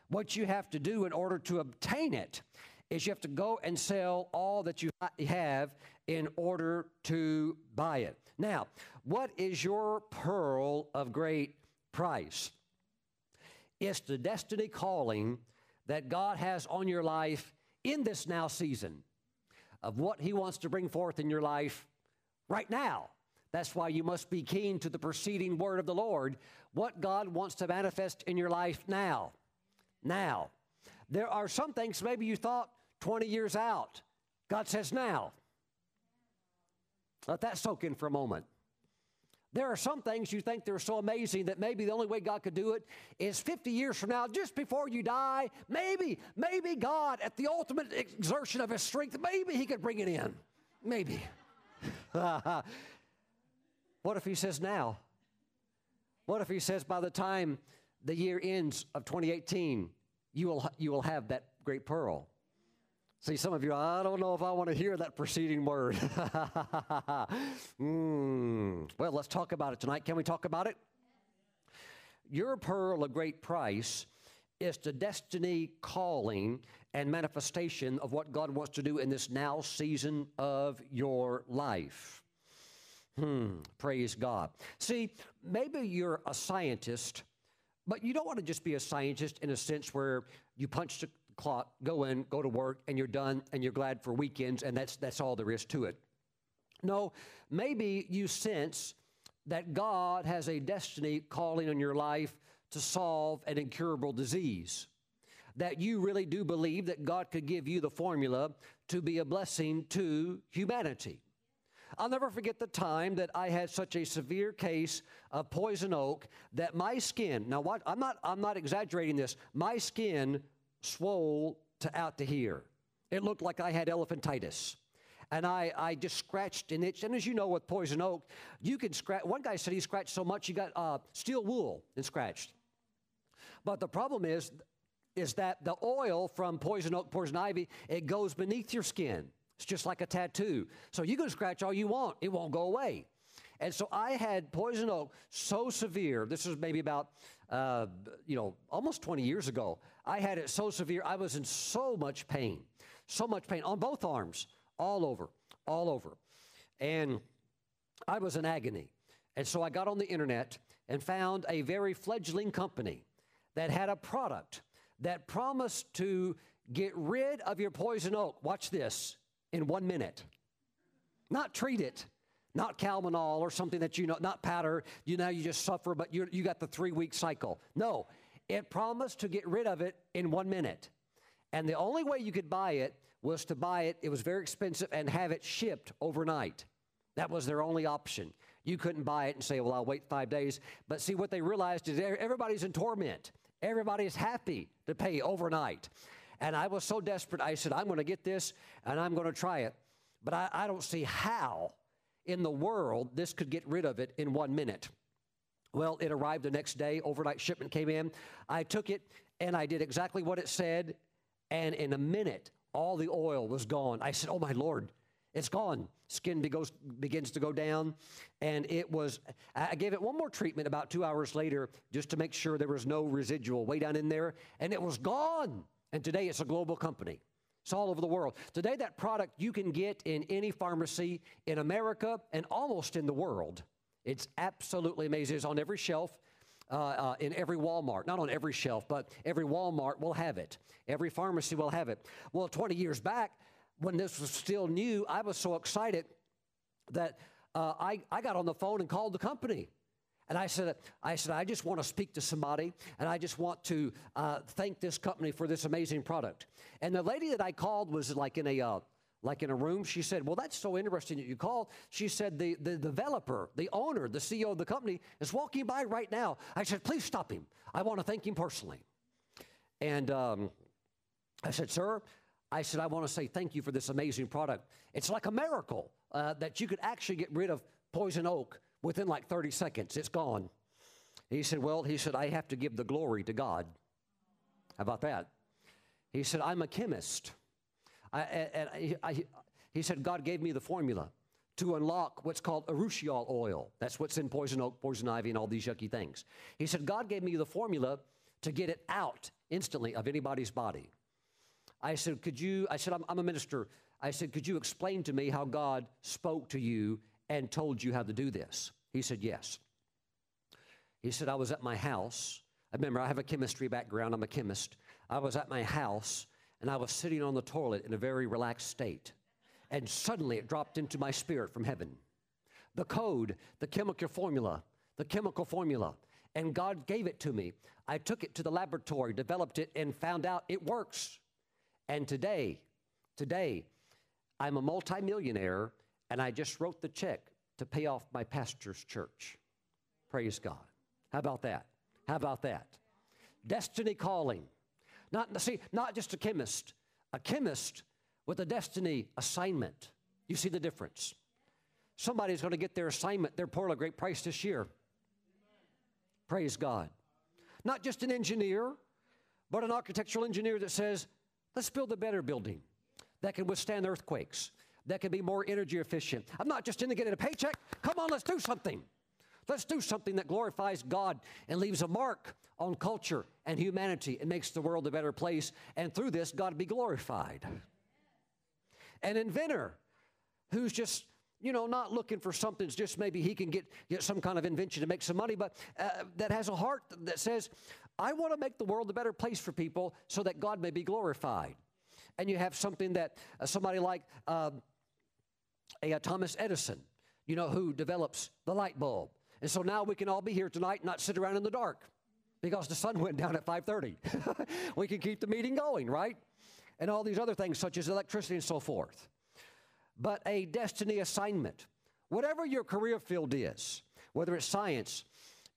what you have to do in order to obtain it is you have to go and sell all that you have in order to buy it. Now, what is your pearl of great price? It's the destiny calling that God has on your life in this now season of what he wants to bring forth in your life right now. That's why you must be keen to the preceding word of the Lord, what God wants to manifest in your life now. Now. There are some things maybe you thought 20 years out. God says now. Let that soak in for a moment. There are some things you think they're so amazing that maybe the only way God could do it is 50 years from now, just before you die. Maybe God, at the ultimate exertion of his strength, maybe he could bring it in. Maybe. What if he says now? What if he says by the time the year ends of 2018, you will have that great pearl? See, some of you, I don't know if I want to hear that preceding word. Well, let's talk about it tonight. Can we talk about it? Your pearl of great price is the destiny, calling, and manifestation of what God wants to do in this now season of your life. Praise God. See, maybe you're a scientist, but you don't want to just be a scientist in a sense where you punch the clock, go in, go to work, and you're done, and you're glad for weekends, and that's all there is to it. No, maybe you sense that God has a destiny calling on your life to solve an incurable disease, that you really do believe that God could give you the formula to be a blessing to humanity. I'll never forget the time that I had such a severe case of poison oak that my skin, now what, I'm not exaggerating this, my skin swole to out to here. It looked like I had elephantitis. And I just scratched and itched. And as you know, with poison oak, you can scratch. One guy said he scratched so much he got steel wool and scratched. But the problem is that the oil from poison oak, poison ivy, it goes beneath your skin. It's just like a tattoo. So you can scratch all you want. It won't go away. And so I had poison oak so severe. This was maybe about, almost 20 years ago. I had it so severe. I was in so much pain on both arms. All over. And I was in agony. And so I got on the internet and found a very fledgling company that had a product that promised to get rid of your poison oak, watch this, in 1 minute. Not treat it, not Calmanol or something that you know, not powder, you know you just suffer, but you got the 3-week cycle. No, it promised to get rid of it in 1 minute. And the only way you could buy it was to buy it. It was very expensive, and have it shipped overnight. That was their only option. You couldn't buy it and say, well, I'll wait 5 days. But see, what they realized is everybody's in torment. Everybody's happy to pay overnight. And I was so desperate, I said, I'm going to get this, and I'm going to try it. But I don't see how in the world this could get rid of it in 1 minute. Well, it arrived the next day. Overnight shipment came in. I took it, and I did exactly what it said, and in a minute, all the oil was gone. I said, oh, my Lord, it's gone. Skin begins to go down, and I gave it one more treatment about 2 hours later just to make sure there was no residual way down in there, and it was gone. And today it's a global company. It's all over the world. Today that product you can get in any pharmacy in America and almost in the world. It's absolutely amazing. It's on every shelf. In every Walmart, not on every shelf, but every Walmart will have it. Every pharmacy will have it. Well, 20 years back, when this was still new, I was so excited that I got on the phone and called the company. And I said, I just want to speak to somebody, and I just want to thank this company for this amazing product. And the lady that I called was like in a room. She said, well, that's so interesting that you called. She said, the developer, the owner, the CEO of the company is walking by right now. I said, please stop him. I want to thank him personally. And I said, sir, I want to say thank you for this amazing product. It's like a miracle that you could actually get rid of poison oak within like 30 seconds. It's gone. He said, well, I have to give the glory to God. How about that? He said, I'm a chemist. He said, God gave me the formula to unlock what's called urushiol oil. That's what's in poison oak, poison ivy, and all these yucky things. He said, God gave me the formula to get it out instantly of anybody's body. I said, I'm a minister. I said, could you explain to me how God spoke to you and told you how to do this? He said, yes. He said, I was at my house. Remember, I have a chemistry background. I'm a chemist. I was at my house, and I was sitting on the toilet in a very relaxed state. And suddenly it dropped into my spirit from heaven. The code, the chemical formula. And God gave it to me. I took it to the laboratory, developed it, and found out it works. And today, I'm a multimillionaire, and I just wrote the check to pay off my pastor's church. Praise God. How about that? How about that? Destiny calling. Not just a chemist with a destiny assignment. You see the difference. somebody's going to get their assignment, their Pearl of Great Price this year. Amen. Praise God. Not just an engineer, but an architectural engineer that says, let's build a better building that can withstand earthquakes, that can be more energy efficient. I'm not just in to get a paycheck. Come on, let's do something. Let's do something that glorifies God and leaves a mark on culture and humanity and makes the world a better place. And through this, God be glorified. An inventor who's just, you know, not looking for something. It's just maybe he can get some kind of invention to make some money, but that has a heart that says, I want to make the world a better place for people so that God may be glorified. And you have something that somebody like Thomas Edison, you know, who develops the light bulb. And so now we can all be here tonight and not sit around in the dark because the sun went down at 5:30. We can keep the meeting going, right? And all these other things such as electricity and so forth. But a destiny assignment, whatever your career field is, whether it's science,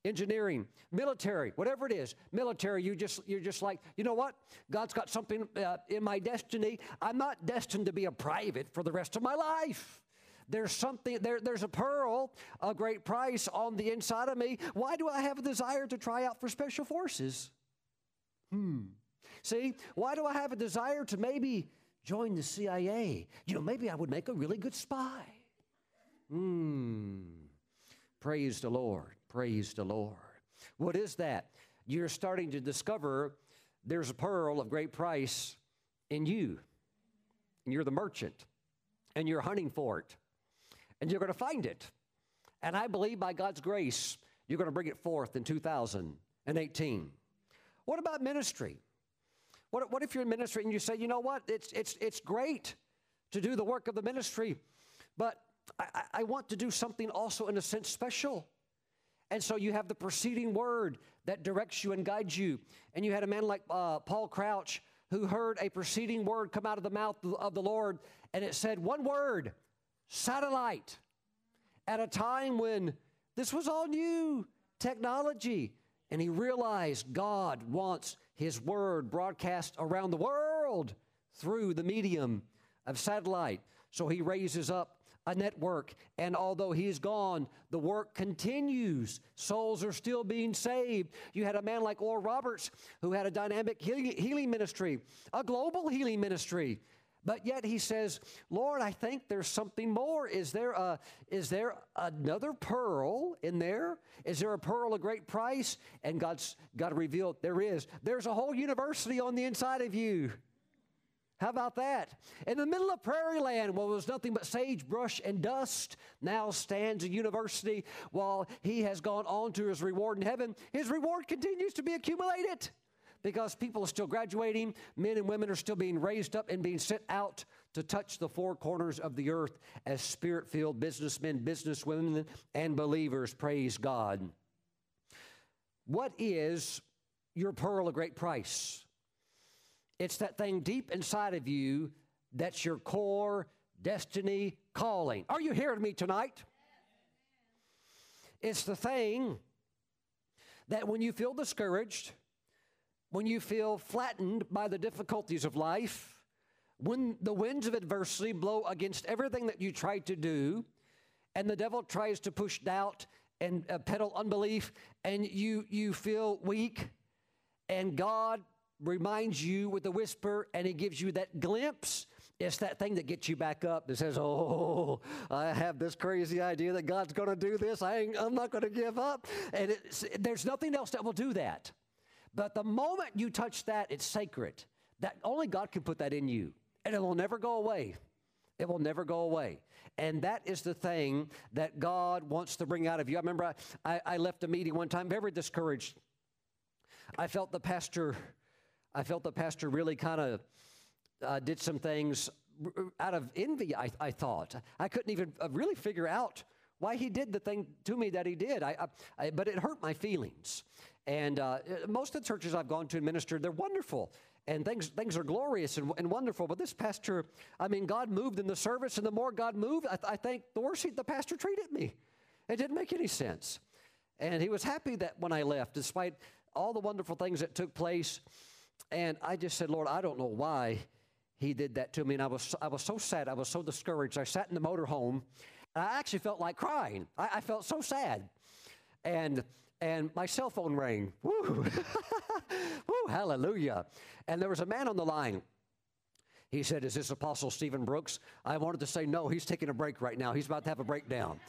engineering, military, whatever it is, military, you're just like, you know what? God's got something in my destiny. I'm not destined to be a private for the rest of my life. There's something, there's a pearl, a great price on the inside of me. Why do I have a desire to try out for special forces? See, why do I have a desire to maybe join the CIA? You know, maybe I would make a really good spy. Praise the Lord. Praise the Lord. What is that? You're starting to discover there's a pearl of great price in you. And you're the merchant. And you're hunting for it. And you're going to find it. And I believe by God's grace, you're going to bring it forth in 2018. What about ministry? What if you're in ministry and you say, you know what, it's great to do the work of the ministry, but I want to do something also in a sense special. And so you have the preceding word that directs you and guides you. And you had a man like Paul Crouch who heard a preceding word come out of the mouth of the Lord, and it said one word, satellite, at a time when this was all new technology. And he realized God wants His word broadcast around the world through the medium of satellite. So he raises up a network, and although he's gone, the work continues. Souls are still being saved. You had a man like Oral Roberts who had a dynamic healing ministry, a global healing ministry. But yet he says, Lord, I think there's something more. Is there another pearl in there? Is there a pearl of great price? And God's got to reveal there is. There's a whole university on the inside of you. How about that? In the middle of prairie land, where there's nothing but sagebrush and dust, now stands a university. While he has gone on to his reward in heaven, his reward continues to be accumulated. Because people are still graduating, men and women are still being raised up and being sent out to touch the four corners of the earth as spirit-filled businessmen, businesswomen, and believers. Praise God. What is your pearl of great price? It's that thing deep inside of you that's your core destiny calling. Are you hearing me tonight? It's the thing that when you feel discouraged, when you feel flattened by the difficulties of life, when the winds of adversity blow against everything that you try to do, and the devil tries to push doubt and peddle unbelief, and you feel weak, and God reminds you with a whisper, and He gives you that glimpse. It's that thing that gets you back up that says, oh, I have this crazy idea that God's going to do this. I'm not going to give up. And there's nothing else that will do that. But the moment you touch that, it's sacred. That only God can put that in you. And it will never go away. It will never go away. And that is the thing that God wants to bring out of you. I remember I left a meeting one time, very discouraged. I felt the pastor really kind of did some things out of envy, I thought. I couldn't even really figure out why he did the thing to me that he did. But it hurt my feelings. And most of the churches I've gone to and ministered, they're wonderful. And things are glorious and wonderful. But this pastor, I mean, God moved in the service. And the more God moved, I think the worse the pastor treated me. It didn't make any sense. And he was happy that when I left, despite all the wonderful things that took place. And I just said, Lord, I don't know why he did that to me. And I was so sad. I was so discouraged. I sat in the motorhome. I actually felt like crying. I felt so sad. And my cell phone rang. Woo. Woo, hallelujah. And there was a man on the line. He said, "Is this Apostle Stephen Brooks?" I wanted to say, "No, he's taking a break right now. He's about to have a breakdown."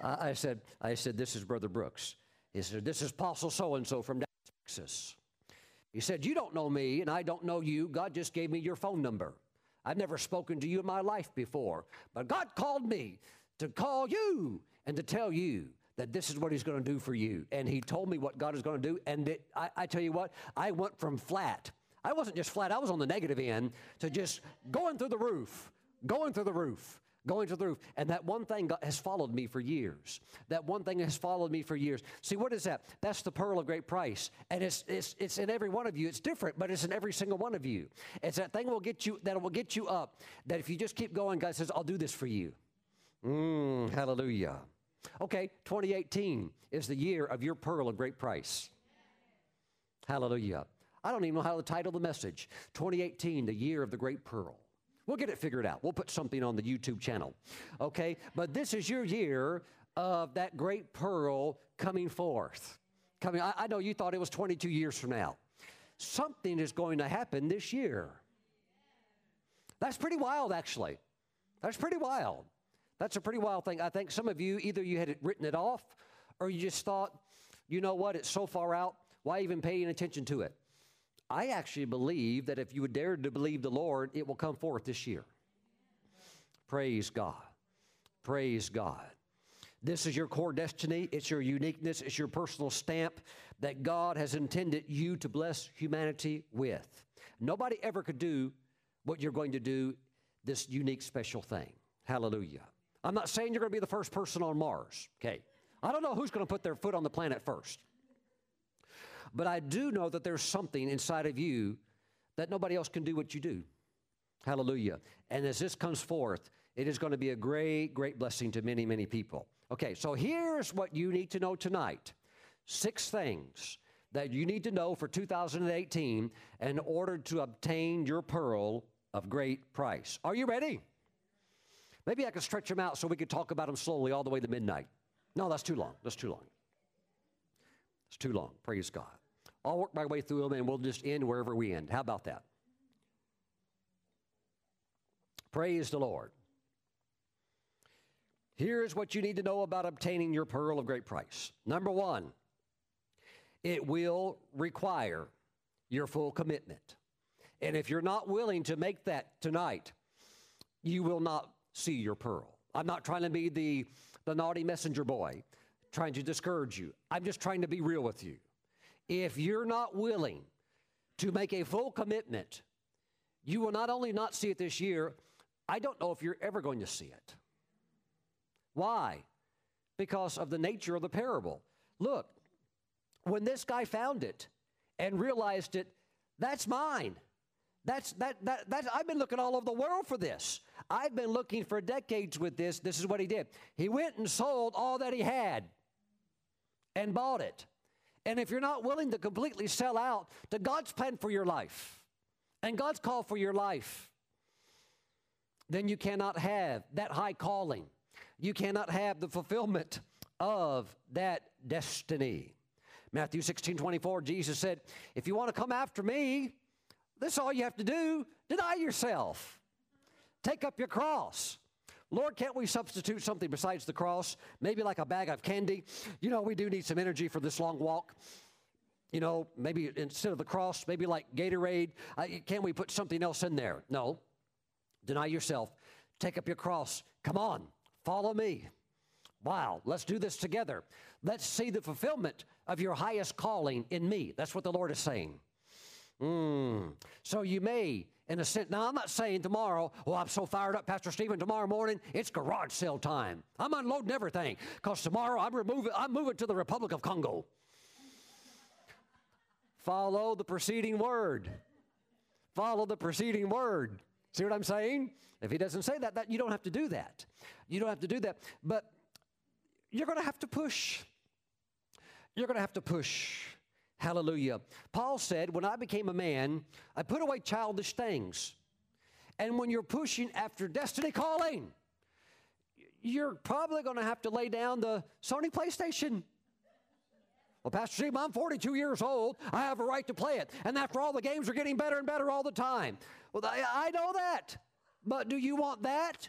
I said, "This is Brother Brooks." He said, "This is Apostle so-and-so from Texas." He said, "You don't know me, and I don't know you. God just gave me your phone number. I've never spoken to you in my life before, but God called me to call you and to tell you that this is what he's going to do for you." And he told me what God is going to do, and I tell you what, I went from flat. I wasn't just flat. I was on the negative end to just going through the roof, going through the roof, going through the roof. And that one thing has followed me for years. That one thing has followed me for years. See, what is that? That's the pearl of great price. And it's in every one of you. It's different, but it's in every single one of you. It's that thing that will get you up, that if you just keep going, God says, "I'll do this for you." Hallelujah. Okay, 2018 is the year of your pearl of great price. Hallelujah. I don't even know how to title the message. 2018, the year of the great pearl. We'll get it figured out. We'll put something on the YouTube channel. Okay? But this is your year of that great pearl coming forth. I know you thought it was 22 years from now. Something is going to happen this year. That's pretty wild, actually. That's pretty wild. That's a pretty wild thing. I think some of you, either you had written it off, or you just thought, you know what, it's so far out, why even paying attention to it? I actually believe that if you would dare to believe the Lord, it will come forth this year. Praise God. Praise God. This is your core destiny. It's your uniqueness. It's your personal stamp that God has intended you to bless humanity with. Nobody ever could do what you're going to do, this unique, special thing. Hallelujah. I'm not saying you're going to be the first person on Mars. Okay. I don't know who's going to put their foot on the planet first. But I do know that there's something inside of you that nobody else can do what you do. Hallelujah. And as this comes forth, it is going to be a great, great blessing to many, many people. Okay, so here's what you need to know tonight. 6 things that you need to know for 2018 in order to obtain your pearl of great price. Are you ready? Maybe I could stretch them out so we could talk about them slowly all the way to midnight. No, that's too long. That's too long. It's too long. Praise God. I'll work my way through them, and we'll just end wherever we end. How about that? Praise the Lord. Here's what you need to know about obtaining your pearl of great price. Number 1, it will require your full commitment. And if you're not willing to make that tonight, you will not see your pearl. I'm not trying to be the naughty messenger boy, trying to discourage you. I'm just trying to be real with you. If you're not willing to make a full commitment, you will not only not see it this year, I don't know if you're ever going to see it. Why? Because of the nature of the parable. Look, when this guy found it and realized it, that's mine. That's I've been looking all over the world for this. I've been looking for decades with this. This is what he did. He went and sold all that he had and bought it. And if you're not willing to completely sell out to God's plan for your life and God's call for your life, then you cannot have that high calling. You cannot have the fulfillment of that destiny. Matthew 16:24, Jesus said, "If you want to come after me, this is all you have to do. Deny yourself. Take up your cross." Lord, can't we substitute something besides the cross? Maybe like a bag of candy. You know, we do need some energy for this long walk. You know, maybe instead of the cross, maybe like Gatorade. Can't we put something else in there? No. Deny yourself. Take up your cross. Come on. Follow me. Wow. Let's do this together. Let's see the fulfillment of your highest calling in me. That's what the Lord is saying. So you may, in a sense, now I'm not saying tomorrow, "Oh, I'm so fired up, Pastor Stephen, tomorrow morning, it's garage sale time. I'm unloading everything, because tomorrow I'm moving to the Republic of Congo." Follow the preceding word. Follow the preceding word. See what I'm saying? If he doesn't say that, you don't have to do that. You don't have to do that, but you're going to have to push. You're going to have to push. Hallelujah. Paul said, "When I became a man, I put away childish things." And when you're pushing after destiny calling, you're probably going to have to lay down the Sony PlayStation. Well, Pastor Steve, I'm 42 years old. I have a right to play it. And after all, the games are getting better and better all the time. Well, I know that. But do you want that?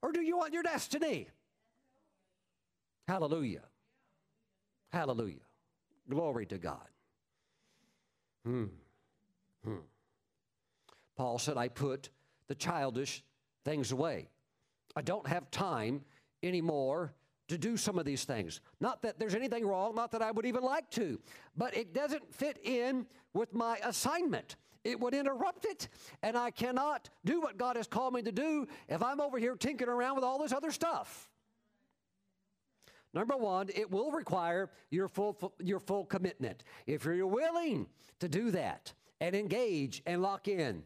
Or do you want your destiny? Hallelujah. Hallelujah. Glory to God. Paul said, I put the childish things away. I don't have time anymore to do some of these things. Not that there's anything wrong, not that I would even like to, but it doesn't fit in with my assignment. It would interrupt it, and I cannot do what God has called me to do if I'm over here tinkering around with all this other stuff. Number one, it will require your full commitment. If you're willing to do that and engage and lock in,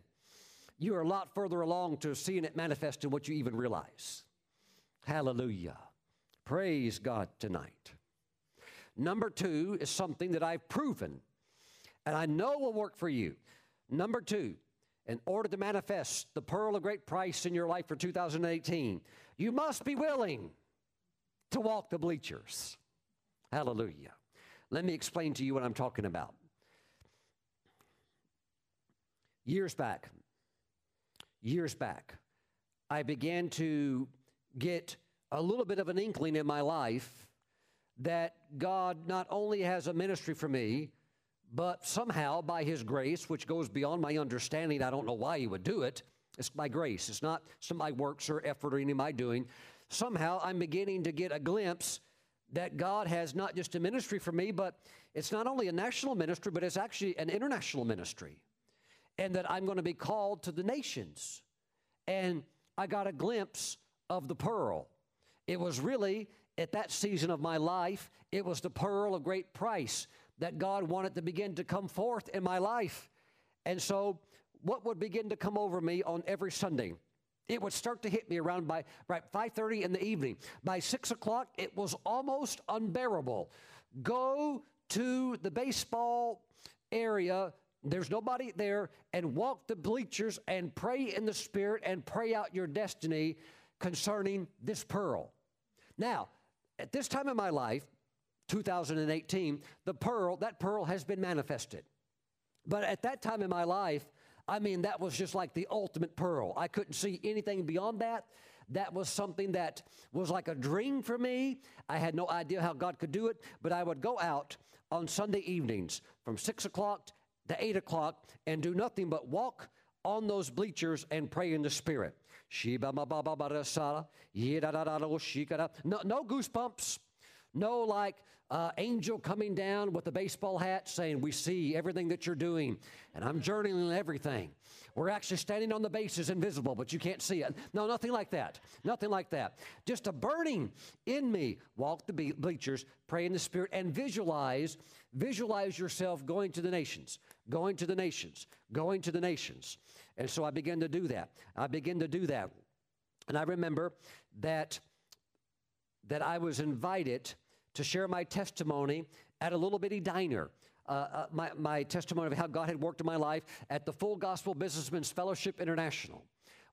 you are a lot further along to seeing it manifest than what you even realize. Hallelujah. Praise God tonight. Number two is something that I've proven and I know will work for you. Number two, in order to manifest the pearl of great price in your life for 2018, you must be willing to walk the bleachers. Hallelujah. Let me explain to you what I'm talking about. Years back, I began to get a little bit of an inkling in my life that God not only has a ministry for me, but somehow by His grace, which goes beyond my understanding, I don't know why He would do it. It's by grace. It's not some of my works or effort or any of my doing. Somehow I'm beginning to get a glimpse that God has not just a ministry for me, but it's not only a national ministry, but it's actually an international ministry. And that I'm going to be called to the nations. And I got a glimpse of the pearl. It was really, at that season of my life, it was the pearl of great price that God wanted to begin to come forth in my life. And so, what would begin to come over me on every Sunday? It would start to hit me around by 5:30 in the evening. By 6 o'clock, it was almost unbearable. Go to the baseball area. There's nobody there, and walk the bleachers and pray in the Spirit and pray out your destiny concerning this pearl. Now, at this time in my life, 2018, that pearl has been manifested. But at that time in my life, I mean, that was just like the ultimate pearl. I couldn't see anything beyond that. That was something that was like a dream for me. I had no idea how God could do it, but I would go out on Sunday evenings from 6 o'clock to 8 o'clock and do nothing but walk on those bleachers and pray in the Spirit. No goosebumps. No like angel coming down with a baseball hat saying, we see everything that you're doing, and I'm journaling everything. We're actually standing on the bases invisible, but you can't see it. No, nothing like that. Nothing like that. Just a burning in me. Walk the bleachers, pray in the Spirit, and visualize yourself going to the nations, going to the nations, going to the nations. And so I began to do that. And I remember that I was invited to share my testimony at a little bitty diner. My testimony of how God had worked in my life at the Full Gospel Businessmen's Fellowship International,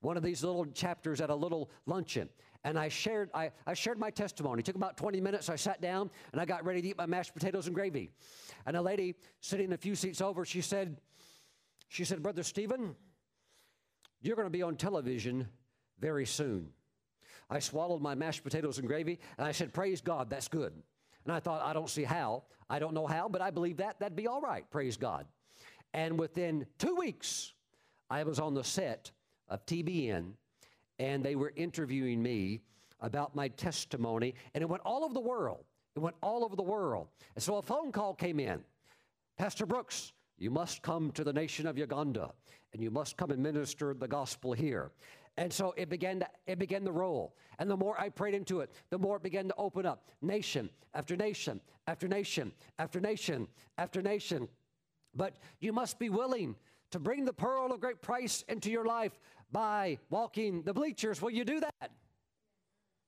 one of these little chapters at a little luncheon. And I shared my testimony. It took about 20 minutes. I sat down, and I got ready to eat my mashed potatoes and gravy. And a lady sitting a few seats over, she said, Brother Stephen, you're going to be on television very soon. I swallowed my mashed potatoes and gravy, and I said, praise God, that's good. And I thought, I don't see how. I don't know how, but I believe that'd be all right. Praise God. And within 2 weeks, I was on the set of TBN, and they were interviewing me about my testimony, and it went all over the world. It went all over the world. And so a phone call came in. Pastor Brooks, you must come to the nation of Uganda, and you must come and minister the gospel here. And so it began to roll. And the more I prayed into it, the more it began to open up. Nation after nation after nation after nation after nation. But you must be willing to bring the pearl of great price into your life by walking the bleachers. Will you do that?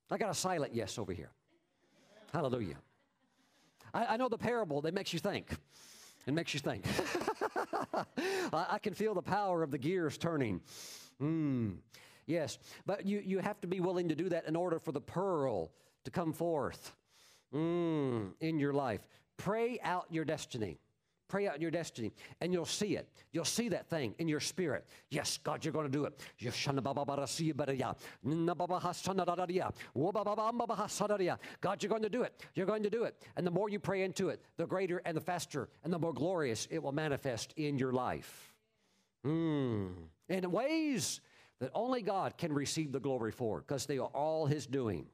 I got a silent yes over here. Hallelujah. I know the parable that makes you think. It makes you think. I can feel the power of the gears turning. Yes, but you have to be willing to do that in order for the pearl to come forth in your life. Pray out your destiny. Pray out your destiny, and you'll see it. You'll see that thing in your spirit. Yes, God, you're going to do it. God, you're going to do it. You're going to do it. And the more you pray into it, the greater and the faster and the more glorious it will manifest in your life. In ways that only God can receive the glory for, because they are all His doing.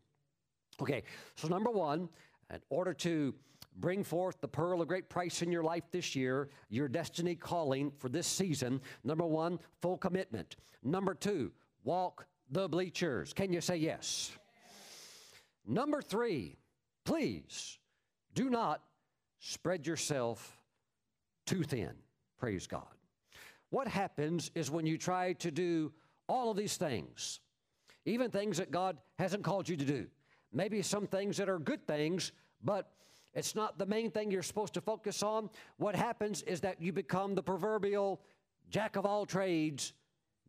Okay, so number one, in order to bring forth the pearl of great price in your life this year, your destiny calling for this season. Number one, full commitment. Number two, walk the bleachers. Can you say yes? Number three, please do not spread yourself too thin. Praise God. What happens is when you try to do all of these things, even things that God hasn't called you to do, maybe some things that are good things, but it's not the main thing you're supposed to focus on. What happens is that you become the proverbial jack of all trades,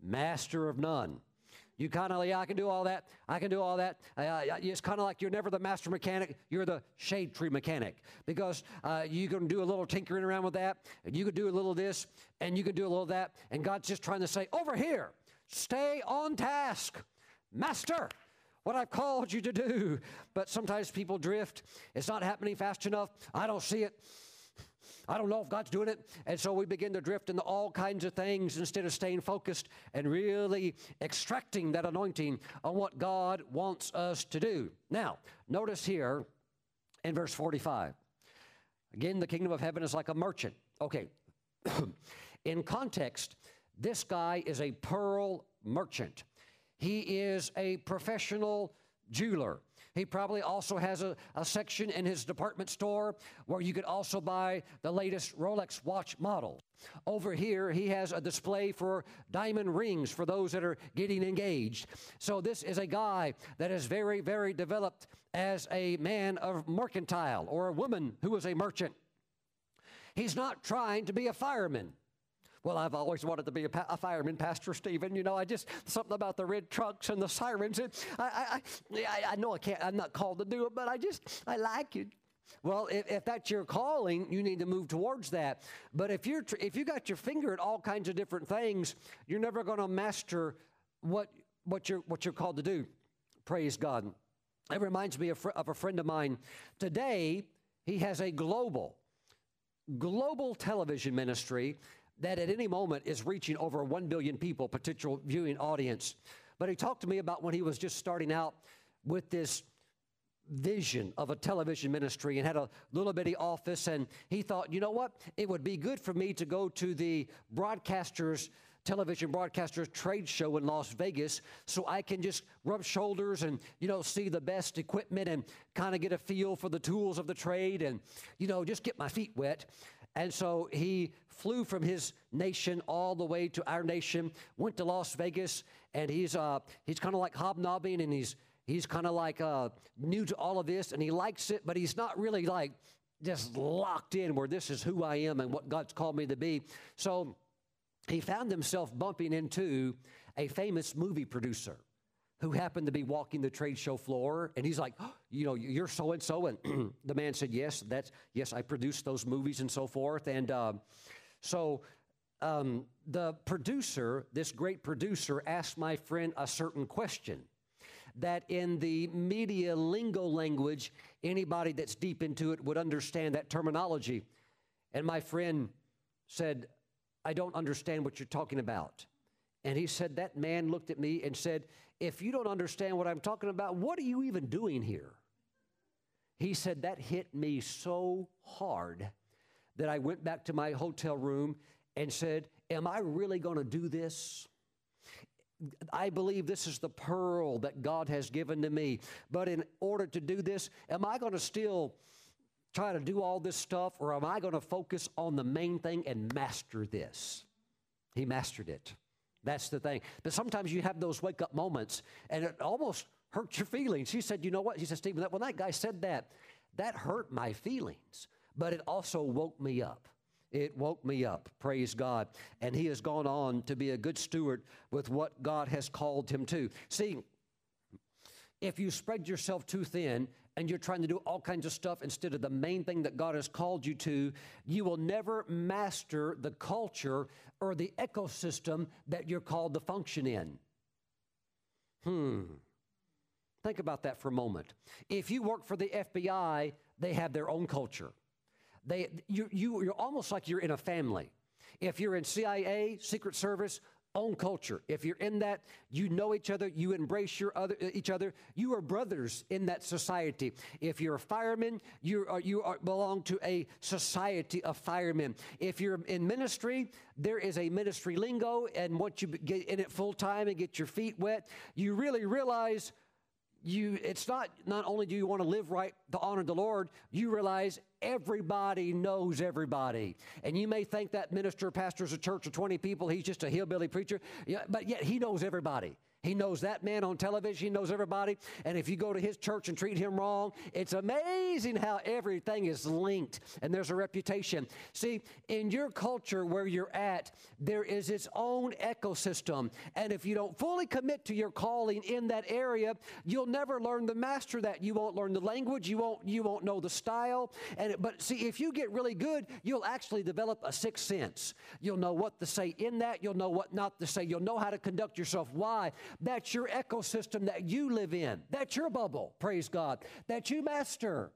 master of none. You kind of like, yeah, I can do all that. I can do all that. It's kind of like you're never the master mechanic. You're the shade tree mechanic, because you can do a little tinkering around with that, and you can do a little this, and you can do a little that, and God's just trying to say, over here, stay on task, master. What I've called you to do. But sometimes people drift. It's not happening fast enough. I don't see it. I don't know if God's doing it. And so we begin to drift into all kinds of things instead of staying focused and really extracting that anointing on what God wants us to do. Now, notice here in verse 45. Again, the kingdom of heaven is like a merchant. Okay. In context, this guy is a pearl merchant. He is a professional jeweler. He probably also has a section in his department store where you could also buy the latest Rolex watch model. Over here, he has a display for diamond rings for those that are getting engaged. So this is a guy that is very, very developed as a man of mercantile, or a woman who is a merchant. He's not trying to be a fireman. Well, I've always wanted to be a fireman, Pastor Stephen. You know, I just, something about the red trucks and the sirens. And I know I can't, I'm not called to do it, but I like it. Well, if that's your calling, you need to move towards that. But if you got your finger at all kinds of different things, you're never going to master what you're called to do. Praise God. It reminds me of a friend of mine. Today, he has a global television ministry that at any moment is reaching over 1 billion people, potential viewing audience. But he talked to me about when he was just starting out with this vision of a television ministry and had a little bitty office, and he thought, you know what, it would be good for me to go to the television broadcasters trade show in Las Vegas so I can just rub shoulders and, you know, see the best equipment and kind of get a feel for the tools of the trade and, you know, just get my feet wet. And so he flew from his nation all the way to our nation, went to Las Vegas, and he's kind of like hobnobbing, and he's kind of like new to all of this, and he likes it, but he's not really like just locked in where this is who I am and what God's called me to be. So he found himself bumping into a famous movie producer who happened to be walking the trade show floor, and he's like, oh, you know, you're so-and-so, and the man said, yes, I produced those movies and so forth, and so the producer, this great producer, asked my friend a certain question that in the media lingo language, anybody that's deep into it would understand that terminology, and my friend said, I don't understand what you're talking about. And he said, that man looked at me and said, if you don't understand what I'm talking about, what are you even doing here? He said, that hit me so hard that I went back to my hotel room and said, am I really going to do this? I believe this is the pearl that God has given to me. But in order to do this, am I going to still try to do all this stuff, or am I going to focus on the main thing and master this? He mastered it. That's the thing. But sometimes you have those wake-up moments, and it almost hurts your feelings. He said, you know what? He said, Stephen, when that guy said that, that hurt my feelings, but it also woke me up. It woke me up, praise God. And he has gone on to be a good steward with what God has called him to. See, if you spread yourself too thin and you're trying to do all kinds of stuff instead of the main thing that God has called you to, you will never master the culture or the ecosystem that you're called to function in. Think about that for a moment. If you work for the FBI, they have their own culture. You're almost like you're in a family. If you're in CIA, Secret Service, own culture. If you're in that, you know each other, you embrace each other. You are brothers in that society. If you're a fireman, you belong to a society of firemen. If you're in ministry, there is a ministry lingo, and once you get in it full time and get your feet wet, you really realize not only do you want to live right to honor the Lord, you realize everybody knows everybody. And you may think that minister pastors a church of 20 people, he's just a hillbilly preacher, but yet he knows everybody. He knows that man on television, he knows everybody. And if you go to his church and treat him wrong, it's amazing how everything is linked and there's a reputation. See, in your culture where you're at, there is its own ecosystem. And if you don't fully commit to your calling in that area, you'll never learn to master that. You won't learn the language, you won't know the style. But see, if you get really good, you'll actually develop a sixth sense. You'll know what to say in that, you'll know what not to say, you'll know how to conduct yourself. Why? That's your ecosystem that you live in. That's your bubble, praise God, that you master.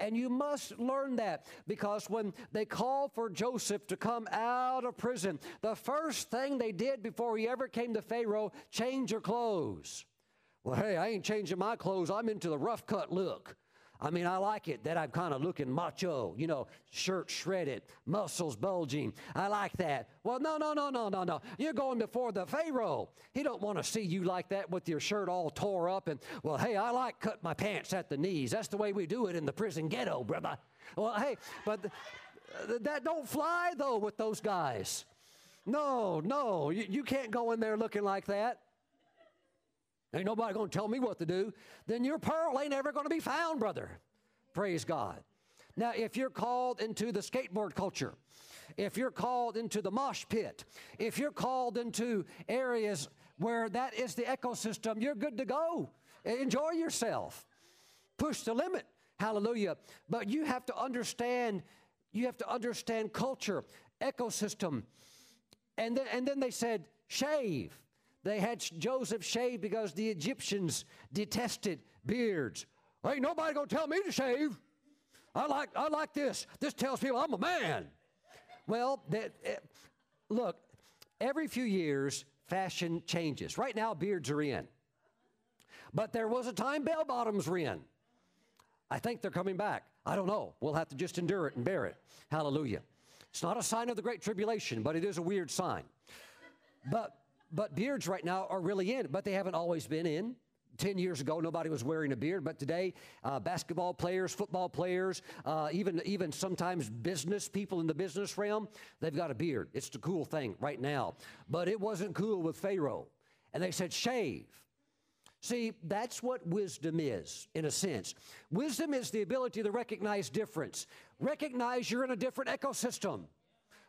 And you must learn that, because when they called for Joseph to come out of prison, the first thing they did before he ever came to Pharaoh, change your clothes. Well, hey, I ain't changing my clothes. I'm into the rough cut look. I mean, I like it that I'm kind of looking macho, you know, shirt shredded, muscles bulging. I like that. Well, no. You're going before the Pharaoh. He don't want to see you like that with your shirt all tore up and, well, hey, I like cut my pants at the knees. That's the way we do it in the prison ghetto, brother. Well, hey, but that don't fly, though, with those guys. No, you can't go in there looking like that. Ain't nobody going to tell me what to do. Then your pearl ain't ever going to be found, brother. Praise God. Now, if you're called into the skateboard culture, if you're called into the mosh pit, if you're called into areas where that is the ecosystem, you're good to go. Enjoy yourself. Push the limit. Hallelujah. But you have to understand culture, ecosystem. And then they said, shave. They had Joseph shave because the Egyptians detested beards. Ain't nobody gonna tell me to shave. I like this. This tells people I'm a man. Well, look, every few years, fashion changes. Right now, beards are in. But there was a time bell-bottoms were in. I think they're coming back. I don't know. We'll have to just endure it and bear it. Hallelujah. It's not a sign of the Great Tribulation, but it is a weird sign. But beards right now are really in, but they haven't always been in. 10 years ago, nobody was wearing a beard, but today, basketball players, football players, even sometimes business people in the business realm, they've got a beard. It's the cool thing right now. But it wasn't cool with Pharaoh, and they said, shave. See, that's what wisdom is, in a sense. Wisdom is the ability to recognize difference. Recognize you're in a different ecosystem.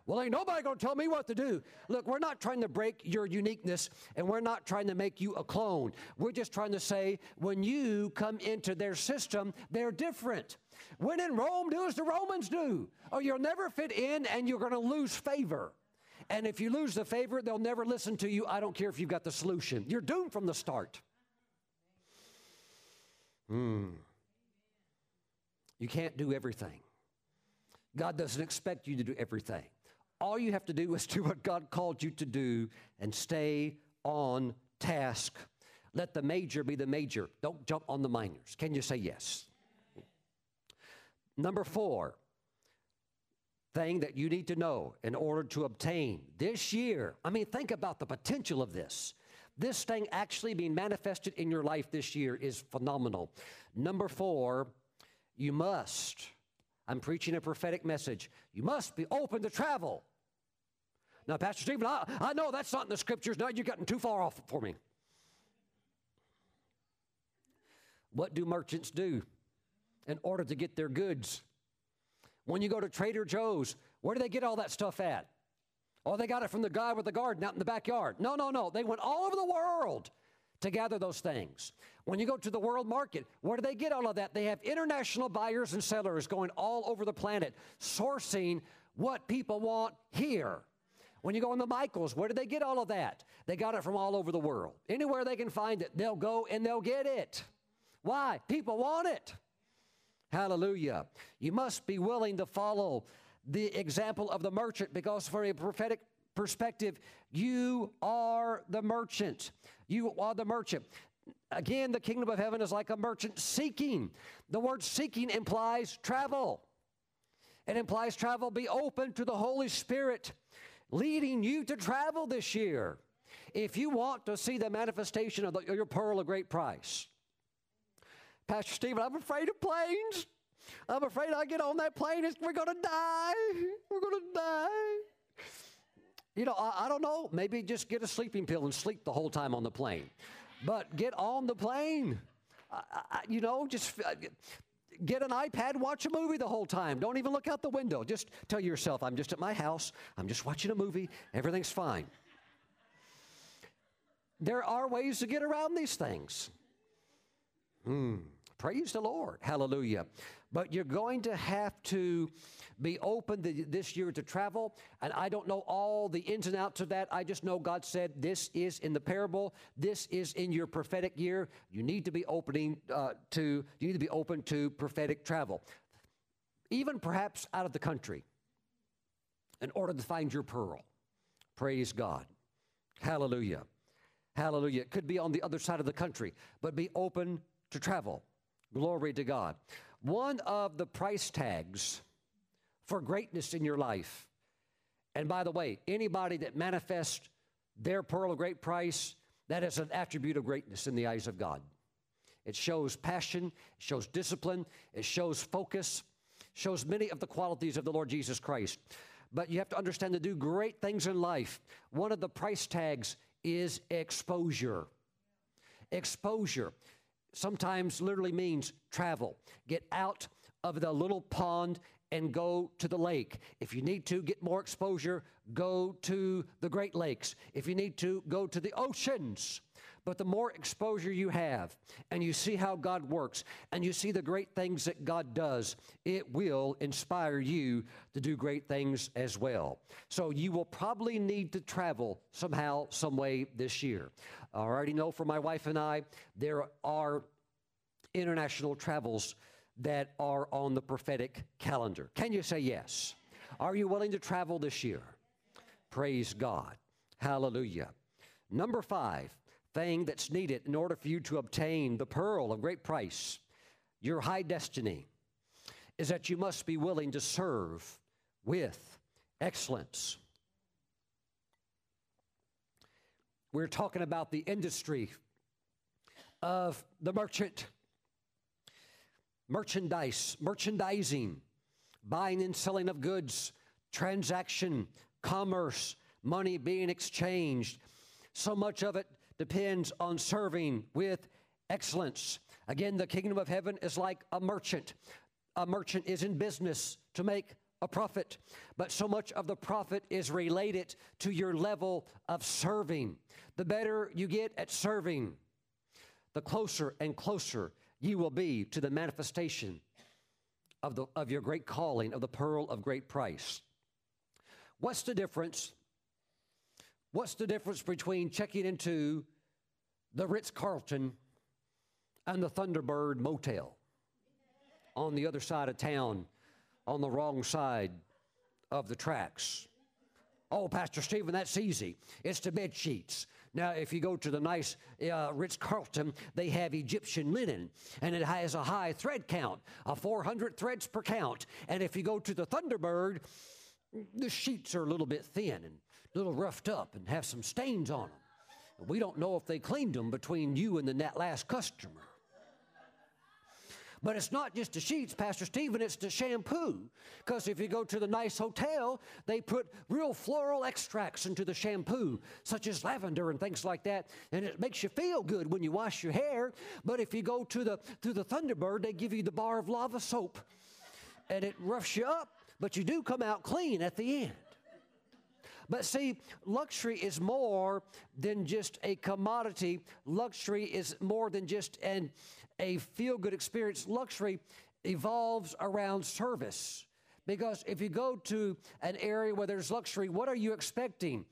Well, ain't nobody going to tell me what to do. Look, we're not trying to break your uniqueness, and we're not trying to make you a clone. We're just trying to say when you come into their system, they're different. When in Rome, do as the Romans do, or you'll never fit in, and you're going to lose favor. And if you lose the favor, they'll never listen to you. I don't care if you've got the solution. You're doomed from the start. You can't do everything. God doesn't expect you to do everything. All you have to do is do what God called you to do and stay on task. Let the major be the major. Don't jump on the minors. Can you say yes? Number 4, thing that you need to know in order to obtain this year. I mean, think about the potential of this. This thing actually being manifested in your life this year is phenomenal. Number 4, you must, I'm preaching a prophetic message, you must be open to travel. Now, Pastor Stephen, I know that's not in the Scriptures. Now you've gotten too far off for me. What do merchants do in order to get their goods? When you go to Trader Joe's, where do they get all that stuff at? Oh, they got it from the guy with the garden out in the backyard. No, no, no. They went all over the world to gather those things. When you go to the world market, where do they get all of that? They have international buyers and sellers going all over the planet, sourcing what people want here. When you go in the Michaels, where do they get all of that? They got it from all over the world. Anywhere they can find it, they'll go and they'll get it. Why? People want it. Hallelujah. You must be willing to follow the example of the merchant, because from a prophetic perspective, you are the merchant. You are the merchant. Again, the kingdom of heaven is like a merchant seeking. The word seeking implies travel. It implies travel. Be open to the Holy Spirit leading you to travel this year. If you want to see the manifestation of your pearl of great price. Pastor Stephen, I'm afraid of planes. I'm afraid I get on that plane, we're going to die. We're going to die. You know, I don't know. Maybe just get a sleeping pill and sleep the whole time on the plane. But get on the plane. You know, just get an iPad, watch a movie the whole time. Don't even look out the window. Just tell yourself, I'm just at my house. I'm just watching a movie. Everything's fine. There are ways to get around these things. Praise the Lord. Hallelujah. But you're going to have to be open this year to travel. And I don't know all the ins and outs of that. I just know God said this is in the parable. This is in your prophetic year. You need to be open to prophetic travel. Even perhaps out of the country in order to find your pearl. Praise God. Hallelujah. Hallelujah. It could be on the other side of the country, but be open to travel. Glory to God. One of the price tags for greatness in your life, and by the way, anybody that manifests their pearl of great price, that is an attribute of greatness in the eyes of God. It shows passion, it shows discipline, it shows focus, shows many of the qualities of the Lord Jesus Christ. But you have to understand, to do great things in life, one of the price tags is exposure. Exposure sometimes literally means travel. Get out of the little pond and go to the lake. If you need to get more exposure, go to the Great Lakes. If you need to, go to the oceans. But the more exposure you have, and you see how God works, and you see the great things that God does, it will inspire you to do great things as well. So you will probably need to travel somehow, some way this year. I already know for my wife and I, there are international travels that are on the prophetic calendar. Can you say yes? Are you willing to travel this year? Praise God. Hallelujah. Number 5. Thing that's needed in order for you to obtain the pearl of great price, your high destiny, is that you must be willing to serve with excellence. We're talking about the industry of the merchant, merchandising, buying and selling of goods, transaction, commerce, money being exchanged. So much of it depends on serving with excellence. Again, the kingdom of heaven is like a merchant. A merchant is in business to make a profit, but so much of the profit is related to your level of serving. The better you get at serving, the closer and closer you will be to the manifestation of your great calling, of the pearl of great price. What's the difference? What's the difference between checking into the Ritz-Carlton and the Thunderbird Motel on the other side of town, on the wrong side of the tracks? Oh, Pastor Stephen, that's easy. It's the bed sheets. Now, if you go to the nice Ritz-Carlton, they have Egyptian linen, and it has a high thread count, 400 threads per count. And if you go to the Thunderbird, the sheets are a little bit thin and a little roughed up and have some stains on them. We don't know if they cleaned them between you and that last customer. But it's not just the sheets, Pastor Stephen, it's the shampoo. Because if you go to the nice hotel, they put real floral extracts into the shampoo, such as lavender and things like that. And it makes you feel good when you wash your hair. But if you go to the Thunderbird, they give you the bar of lava soap. and it roughs you up, but you do come out clean at the end. But see, luxury is more than just a commodity. Luxury is more than just a feel-good experience. Luxury evolves around service. Because if you go to an area where there's luxury, what are you expecting?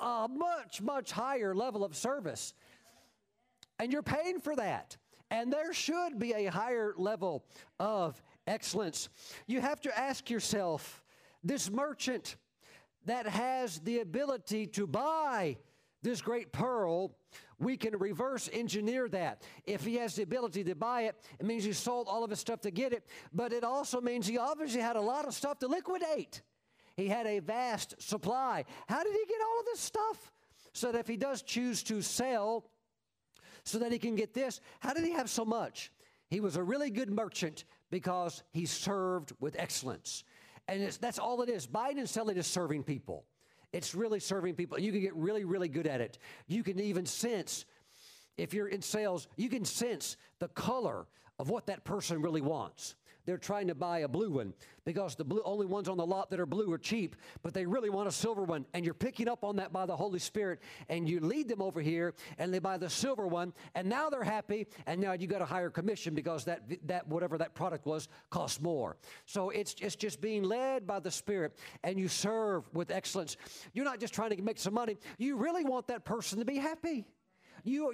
A much, much higher level of service. And you're paying for that. And there should be a higher level of excellence. You have to ask yourself, this merchant that has the ability to buy this great pearl, we can reverse engineer that. If he has the ability to buy it, it means he sold all of his stuff to get it, but it also means he obviously had a lot of stuff to liquidate. He had a vast supply. How did he get all of this stuff? So that if he does choose to sell so that he can get this, how did he have so much? He was a really good merchant because he served with excellence. And that's all it is. Buying and selling is serving people. It's really serving people. You can get really, really good at it. You can even sense, if you're in sales, you can sense the color of what that person really wants. They're trying to buy a blue one because the blue, only ones on the lot that are blue are cheap, but they really want a silver one, and you're picking up on that by the Holy Spirit, and you lead them over here, and they buy the silver one, and now they're happy, and now you got a higher commission because that whatever that product was costs more. So it's just being led by the Spirit, and you serve with excellence. You're not just trying to make some money. You really want that person to be happy. You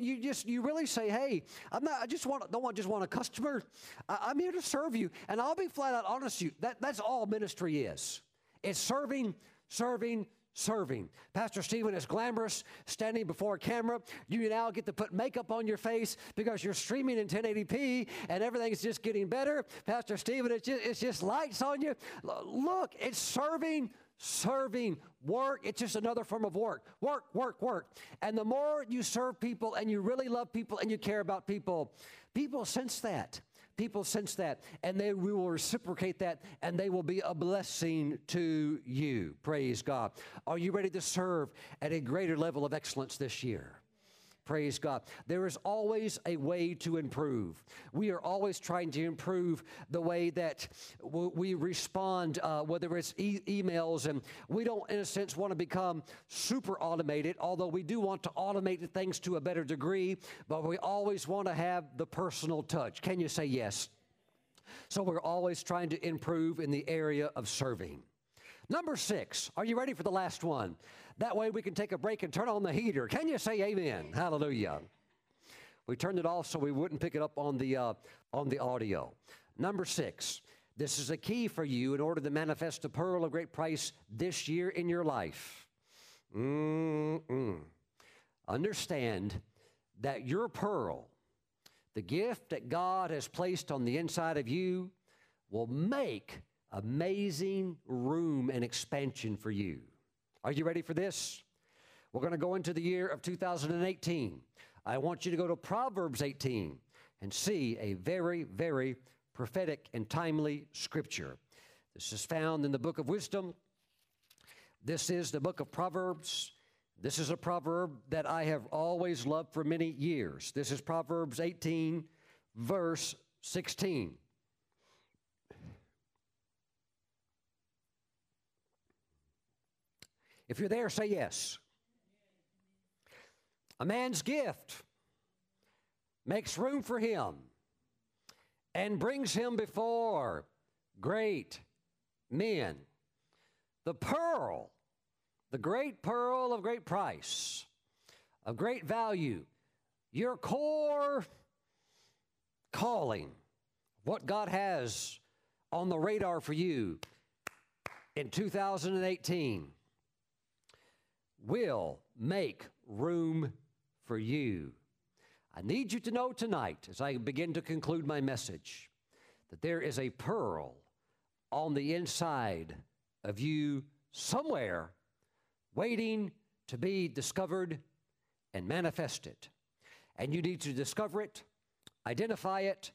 really say, hey, I don't just want a customer. I'm here to serve you, and I'll be flat out honest with you. That's all ministry is. It's serving, serving, serving. Pastor Stephen is glamorous, standing before a camera. You now get to put makeup on your face because you're streaming in 1080p, and everything's just getting better. Pastor Stephen, it's just lights on you. Look, it's serving. Serving, work, it's just another form of work. Work, work, work. And the more you serve people and you really love people and you care about people, people sense that. People sense that, and they will reciprocate that, and they will be a blessing to you. Praise God. Are you ready to serve at a greater level of excellence this year? Praise God. There is always a way to improve. We are always trying to improve the way that we respond, whether it's emails, and we don't, in a sense, want to become super automated, although we do want to automate things to a better degree, but we always want to have the personal touch. Can you say yes? So we're always trying to improve in the area of serving. Number 6, are you ready for the last one? That way we can take a break and turn on the heater. Can you say amen? Hallelujah. We turned it off so we wouldn't pick it up on the audio. Number 6, this is a key for you in order to manifest a pearl of great price this year in your life. Understand that your pearl, the gift that God has placed on the inside of you, will make amazing room and expansion for you. Are you ready for this? We're going to go into the year of 2018. I want you to go to Proverbs 18 and see a very, very prophetic and timely scripture. This is found in the book of wisdom. This is the book of Proverbs. This is a proverb that I have always loved for many years. This is Proverbs 18, verse 16. If you're there, say yes. A man's gift makes room for him and brings him before great men. The pearl, the great pearl of great price, of great value, your core calling, what God has on the radar for you in 2018. Will make room for you. I need you to know tonight, as I begin to conclude my message, that there is a pearl on the inside of you somewhere waiting to be discovered and manifested. And you need to discover it, identify it,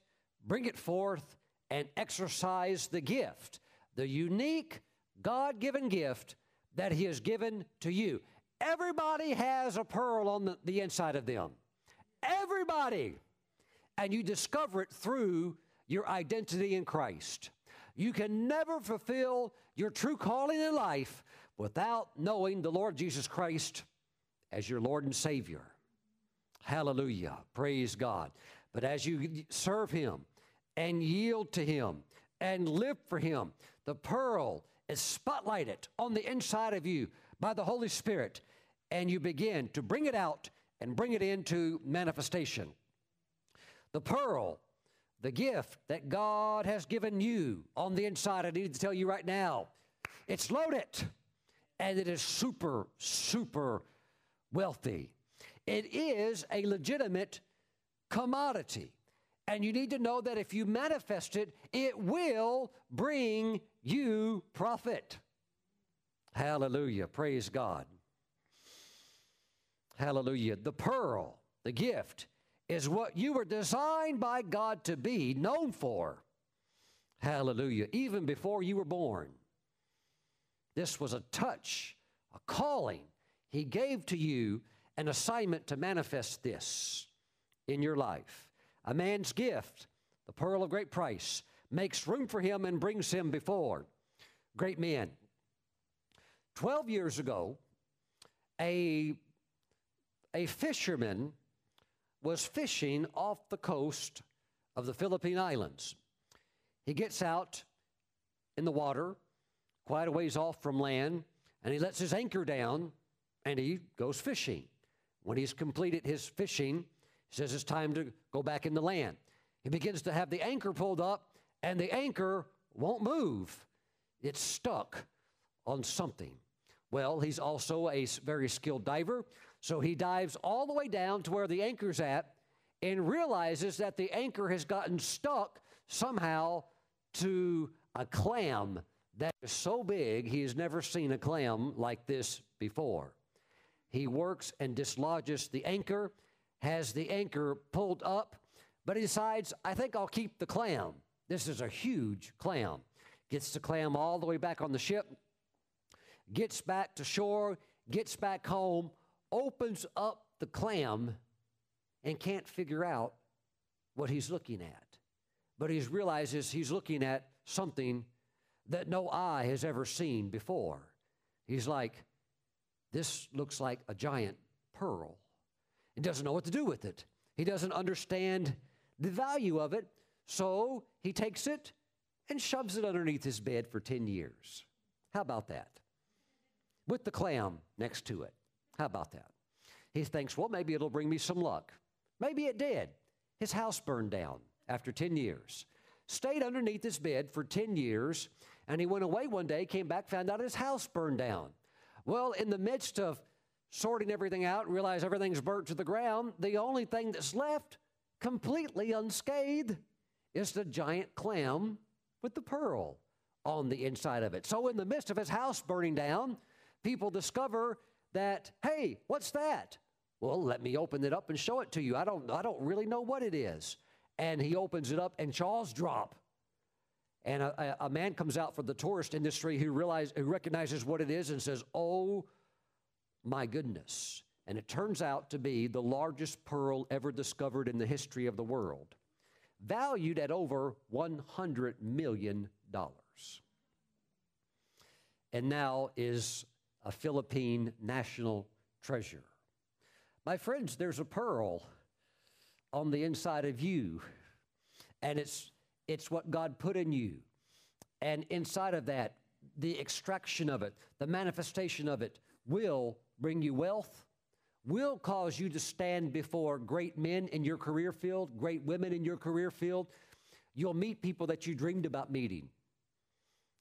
bring it forth, and exercise the gift, the unique God-given gift that He has given to you. Everybody has a pearl on the inside of them. Everybody. And you discover it through your identity in Christ. You can never fulfill your true calling in life without knowing the Lord Jesus Christ as your Lord and Savior. Hallelujah. Praise God. But as you serve Him and yield to Him and live for Him, the pearl is spotlighted on the inside of you by the Holy Spirit, and you begin to bring it out and bring it into manifestation. The pearl, the gift that God has given you on the inside, I need to tell you right now, it's loaded, and it is super, super wealthy. It is a legitimate commodity, and you need to know that if you manifest it, it will bring you profit. Hallelujah. Praise God. Hallelujah. The pearl, the gift, is what you were designed by God to be known for. Hallelujah. Even before you were born. This was a touch, a calling He gave to you, an assignment to manifest this in your life. A man's gift, the pearl of great price, makes room for him and brings him before great men. 12 years ago, a fisherman was fishing off the coast of the Philippine Islands. He gets out in the water, quite a ways off from land, and he lets his anchor down, and he goes fishing. When he's completed his fishing, he says it's time to go back in the land. He begins to have the anchor pulled up, and the anchor won't move. It's stuck on something. Well, he's also a very skilled diver, so he dives all the way down to where the anchor's at and realizes that the anchor has gotten stuck somehow to a clam that is so big he has never seen a clam like this before. He works and dislodges the anchor, has the anchor pulled up, but he decides, I think I'll keep the clam. This is a huge clam. Gets the clam all the way back on the ship, gets back to shore, gets back home, opens up the clam, and can't figure out what he's looking at. But he realizes he's looking at something that no eye has ever seen before. He's like, this looks like a giant pearl. He doesn't know what to do with it. He doesn't understand the value of it, so he takes it and shoves it underneath his bed for 10 years. How about that? With the clam next to it. How about that? He thinks, well, maybe it'll bring me some luck. Maybe it did. His house burned down after 10 years. Stayed underneath his bed for 10 years, and he went away one day, came back, found out his house burned down. Well, in the midst of sorting everything out, realize everything's burnt to the ground, the only thing that's left completely unscathed is the giant clam with the pearl on the inside of it. So in the midst of his house burning down, people discover that, hey, what's that? Well, let me open it up and show it to you. I don't really know what it is. And he opens it up, and jaws drop. And a man comes out from the tourist industry who recognizes what it is and says, oh, my goodness. And it turns out to be the largest pearl ever discovered in the history of the world, valued at over $100 million. And now is a Philippine national treasure. My friends, there's a pearl on the inside of you, and it's what God put in you. And inside of that, the extraction of it, the manifestation of it, will bring you wealth, will cause you to stand before great men in your career field, great women in your career field. You'll meet people that you dreamed about meeting.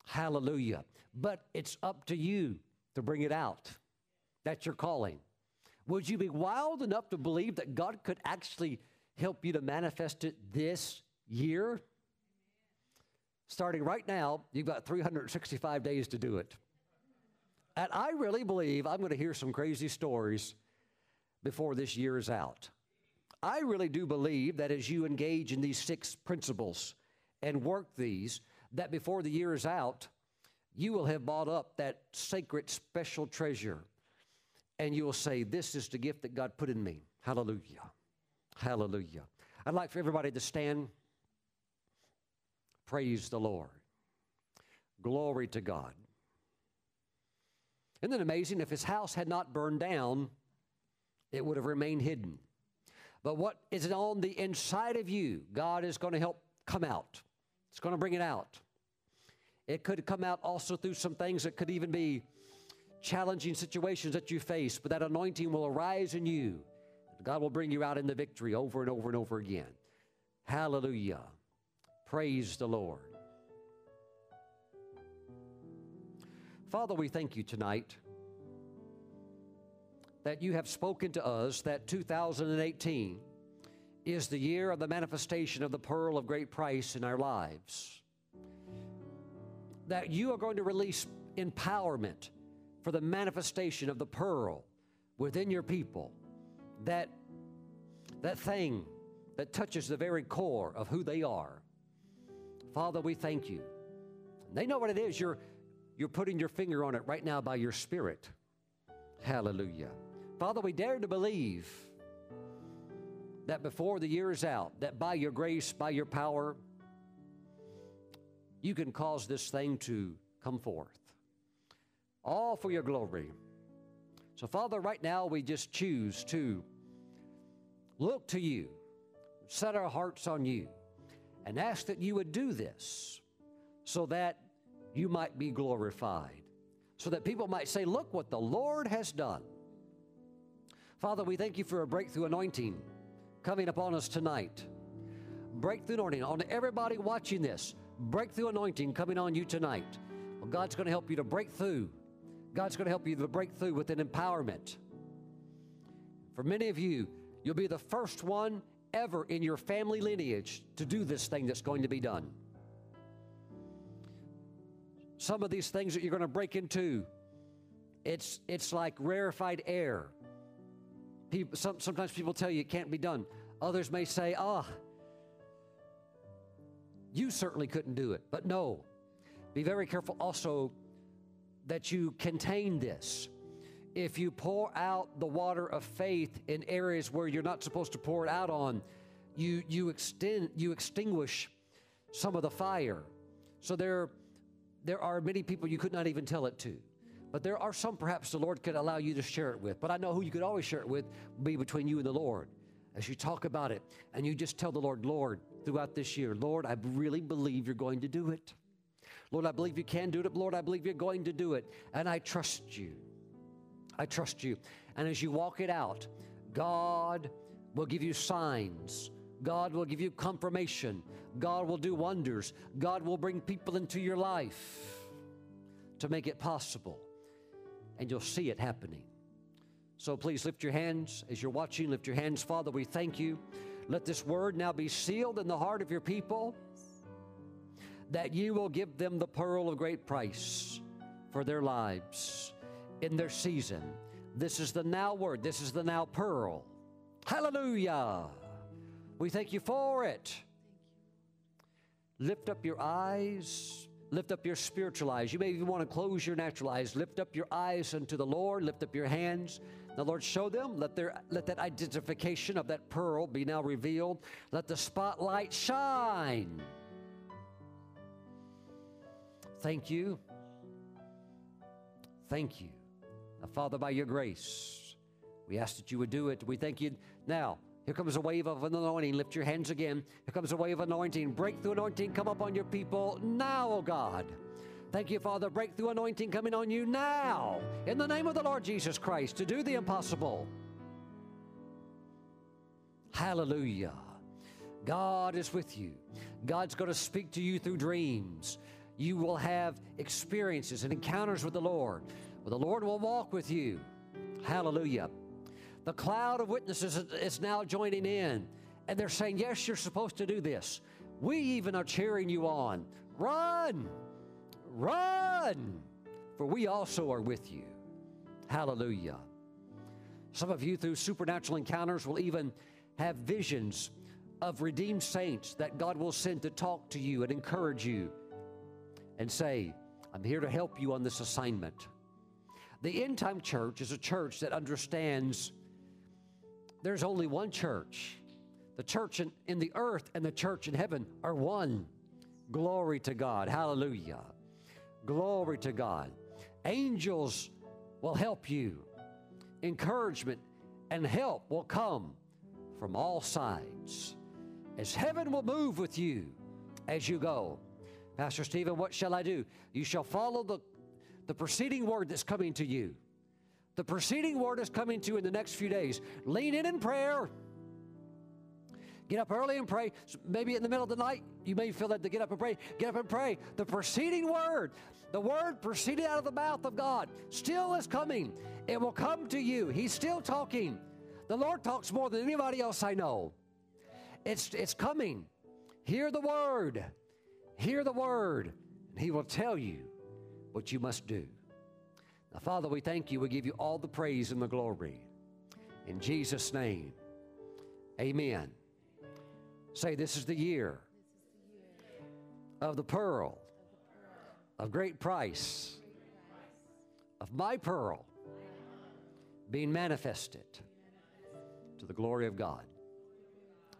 Hallelujah. But it's up to you to bring it out. That's your calling. Would you be wild enough to believe that God could actually help you to manifest it this year? Starting right now, you've got 365 days to do it. And I really believe I'm going to hear some crazy stories before this year is out. I really do believe that as you engage in these 6 principles and work these, that before the year is out, you will have bought up that sacred special treasure. And you will say, this is the gift that God put in me. Hallelujah. Hallelujah. I'd like for everybody to stand. Praise the Lord. Glory to God. Isn't it amazing? If his house had not burned down, it would have remained hidden. But what is on the inside of you, God is going to help come out. It's going to bring it out. It could come out also through some things that could even be challenging situations that you face, but that anointing will arise in you. God will bring you out in the victory over and over and over again. Hallelujah. Praise the Lord. Father, we thank you tonight that you have spoken to us that 2018 is the year of the manifestation of the pearl of great price in our lives. That you are going to release empowerment for the manifestation of the pearl within your people. That thing that touches the very core of who they are. Father, we thank you. They know what it is. You're putting your finger on it right now by your Spirit. Hallelujah. Father, we dare to believe that before the year is out, that by your grace, by your power, you can cause this thing to come forth. All for your glory. So, Father, right now we just choose to look to you, set our hearts on you, and ask that you would do this so that you might be glorified, so that people might say, look what the Lord has done. Father, we thank you for a breakthrough anointing coming upon us tonight. Breakthrough anointing on everybody watching this. Breakthrough anointing coming on you tonight. Well, God's going to help you to break through. God's going to help you to break through with an empowerment. For many of you, you'll be the first one ever in your family lineage to do this thing that's going to be done. Some of these things that you're going to break into, it's like rarefied air. Sometimes people tell you it can't be done. Others may say, you certainly couldn't do it. But no, be very careful also that you contain this. If you pour out the water of faith in areas where you're not supposed to pour it out on, you extinguish some of the fire. So there are many people you could not even tell it to. But there are some perhaps the Lord could allow you to share it with. But I know who you could always share it with would be between you and the Lord. As you talk about it and you just tell the Lord, Lord, throughout this year, Lord, I really believe you're going to do it. Lord, I believe you can do it. Lord, I believe you're going to do it. And I trust you. I trust you. And as you walk it out, God will give you signs. God will give you confirmation. God will do wonders. God will bring people into your life to make it possible. And you'll see it happening. So please lift your hands as you're watching. Lift your hands. Father, we thank you. Let this word now be sealed in the heart of your people, that you will give them the pearl of great price for their lives in their season. This is the now word. This is the now pearl. Hallelujah. We thank you for it. Lift up your eyes. Lift up your spiritual eyes. You may even want to close your natural eyes. Lift up your eyes unto the Lord. Lift up your hands. Now, Lord, show them. Let that identification of that pearl be now revealed. Let the spotlight shine. Thank you. Thank you. Now, Father, by your grace, we ask that you would do it. We thank you. Now, here comes a wave of anointing. Lift your hands again. Here comes a wave of anointing. Breakthrough anointing come upon your people now, oh God. Thank you, Father. Breakthrough anointing coming on you now in the name of the Lord Jesus Christ to do the impossible. Hallelujah. God is with you. God's going to speak to you through dreams. You will have experiences and encounters with the Lord. Well, the Lord will walk with you. Hallelujah. The cloud of witnesses is now joining in. And they're saying, yes, you're supposed to do this. We even are cheering you on. Run, run, for we also are with you. Hallelujah. Some of you through supernatural encounters will even have visions of redeemed saints that God will send to talk to you and encourage you. And say, I'm here to help you on this assignment. The End Time Church is a church that understands there's only one church. The church in the earth and the church in heaven are one. Glory to God. Hallelujah. Glory to God. Angels will help you. Encouragement and help will come from all sides, as heaven will move with you as you go. Pastor Stephen, what shall I do? You shall follow the preceding word that's coming to you. The preceding word is coming to you in the next few days. Lean in prayer. Get up early and pray. Maybe in the middle of the night, you may feel that to get up and pray. Get up and pray. The preceding word, the word proceeded out of the mouth of God, still is coming. It will come to you. He's still talking. The Lord talks more than anybody else I know. It's coming. Hear the word. Hear the word. And He will tell you what you must do. Now, Father, we thank you. We give you all the praise and the glory. In Jesus' name, amen. Say, this is the year of the pearl, of great price, of my pearl being manifested to the glory of God.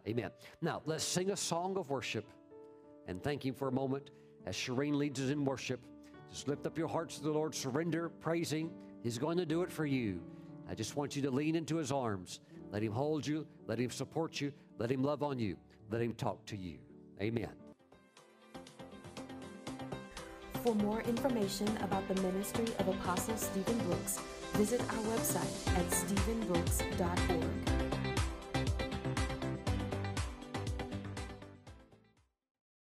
Amen. Now, let's sing a song of worship and thank Him for a moment as Shireen leads us in worship. Just lift up your hearts to the Lord, surrender, praising. He's going to do it for you. I just want you to lean into His arms. Let Him hold you. Let Him support you. Let Him love on you. Let Him talk to you. Amen. For more information about the ministry of Apostle Stephen Brooks, visit our website at stephenbrooks.org.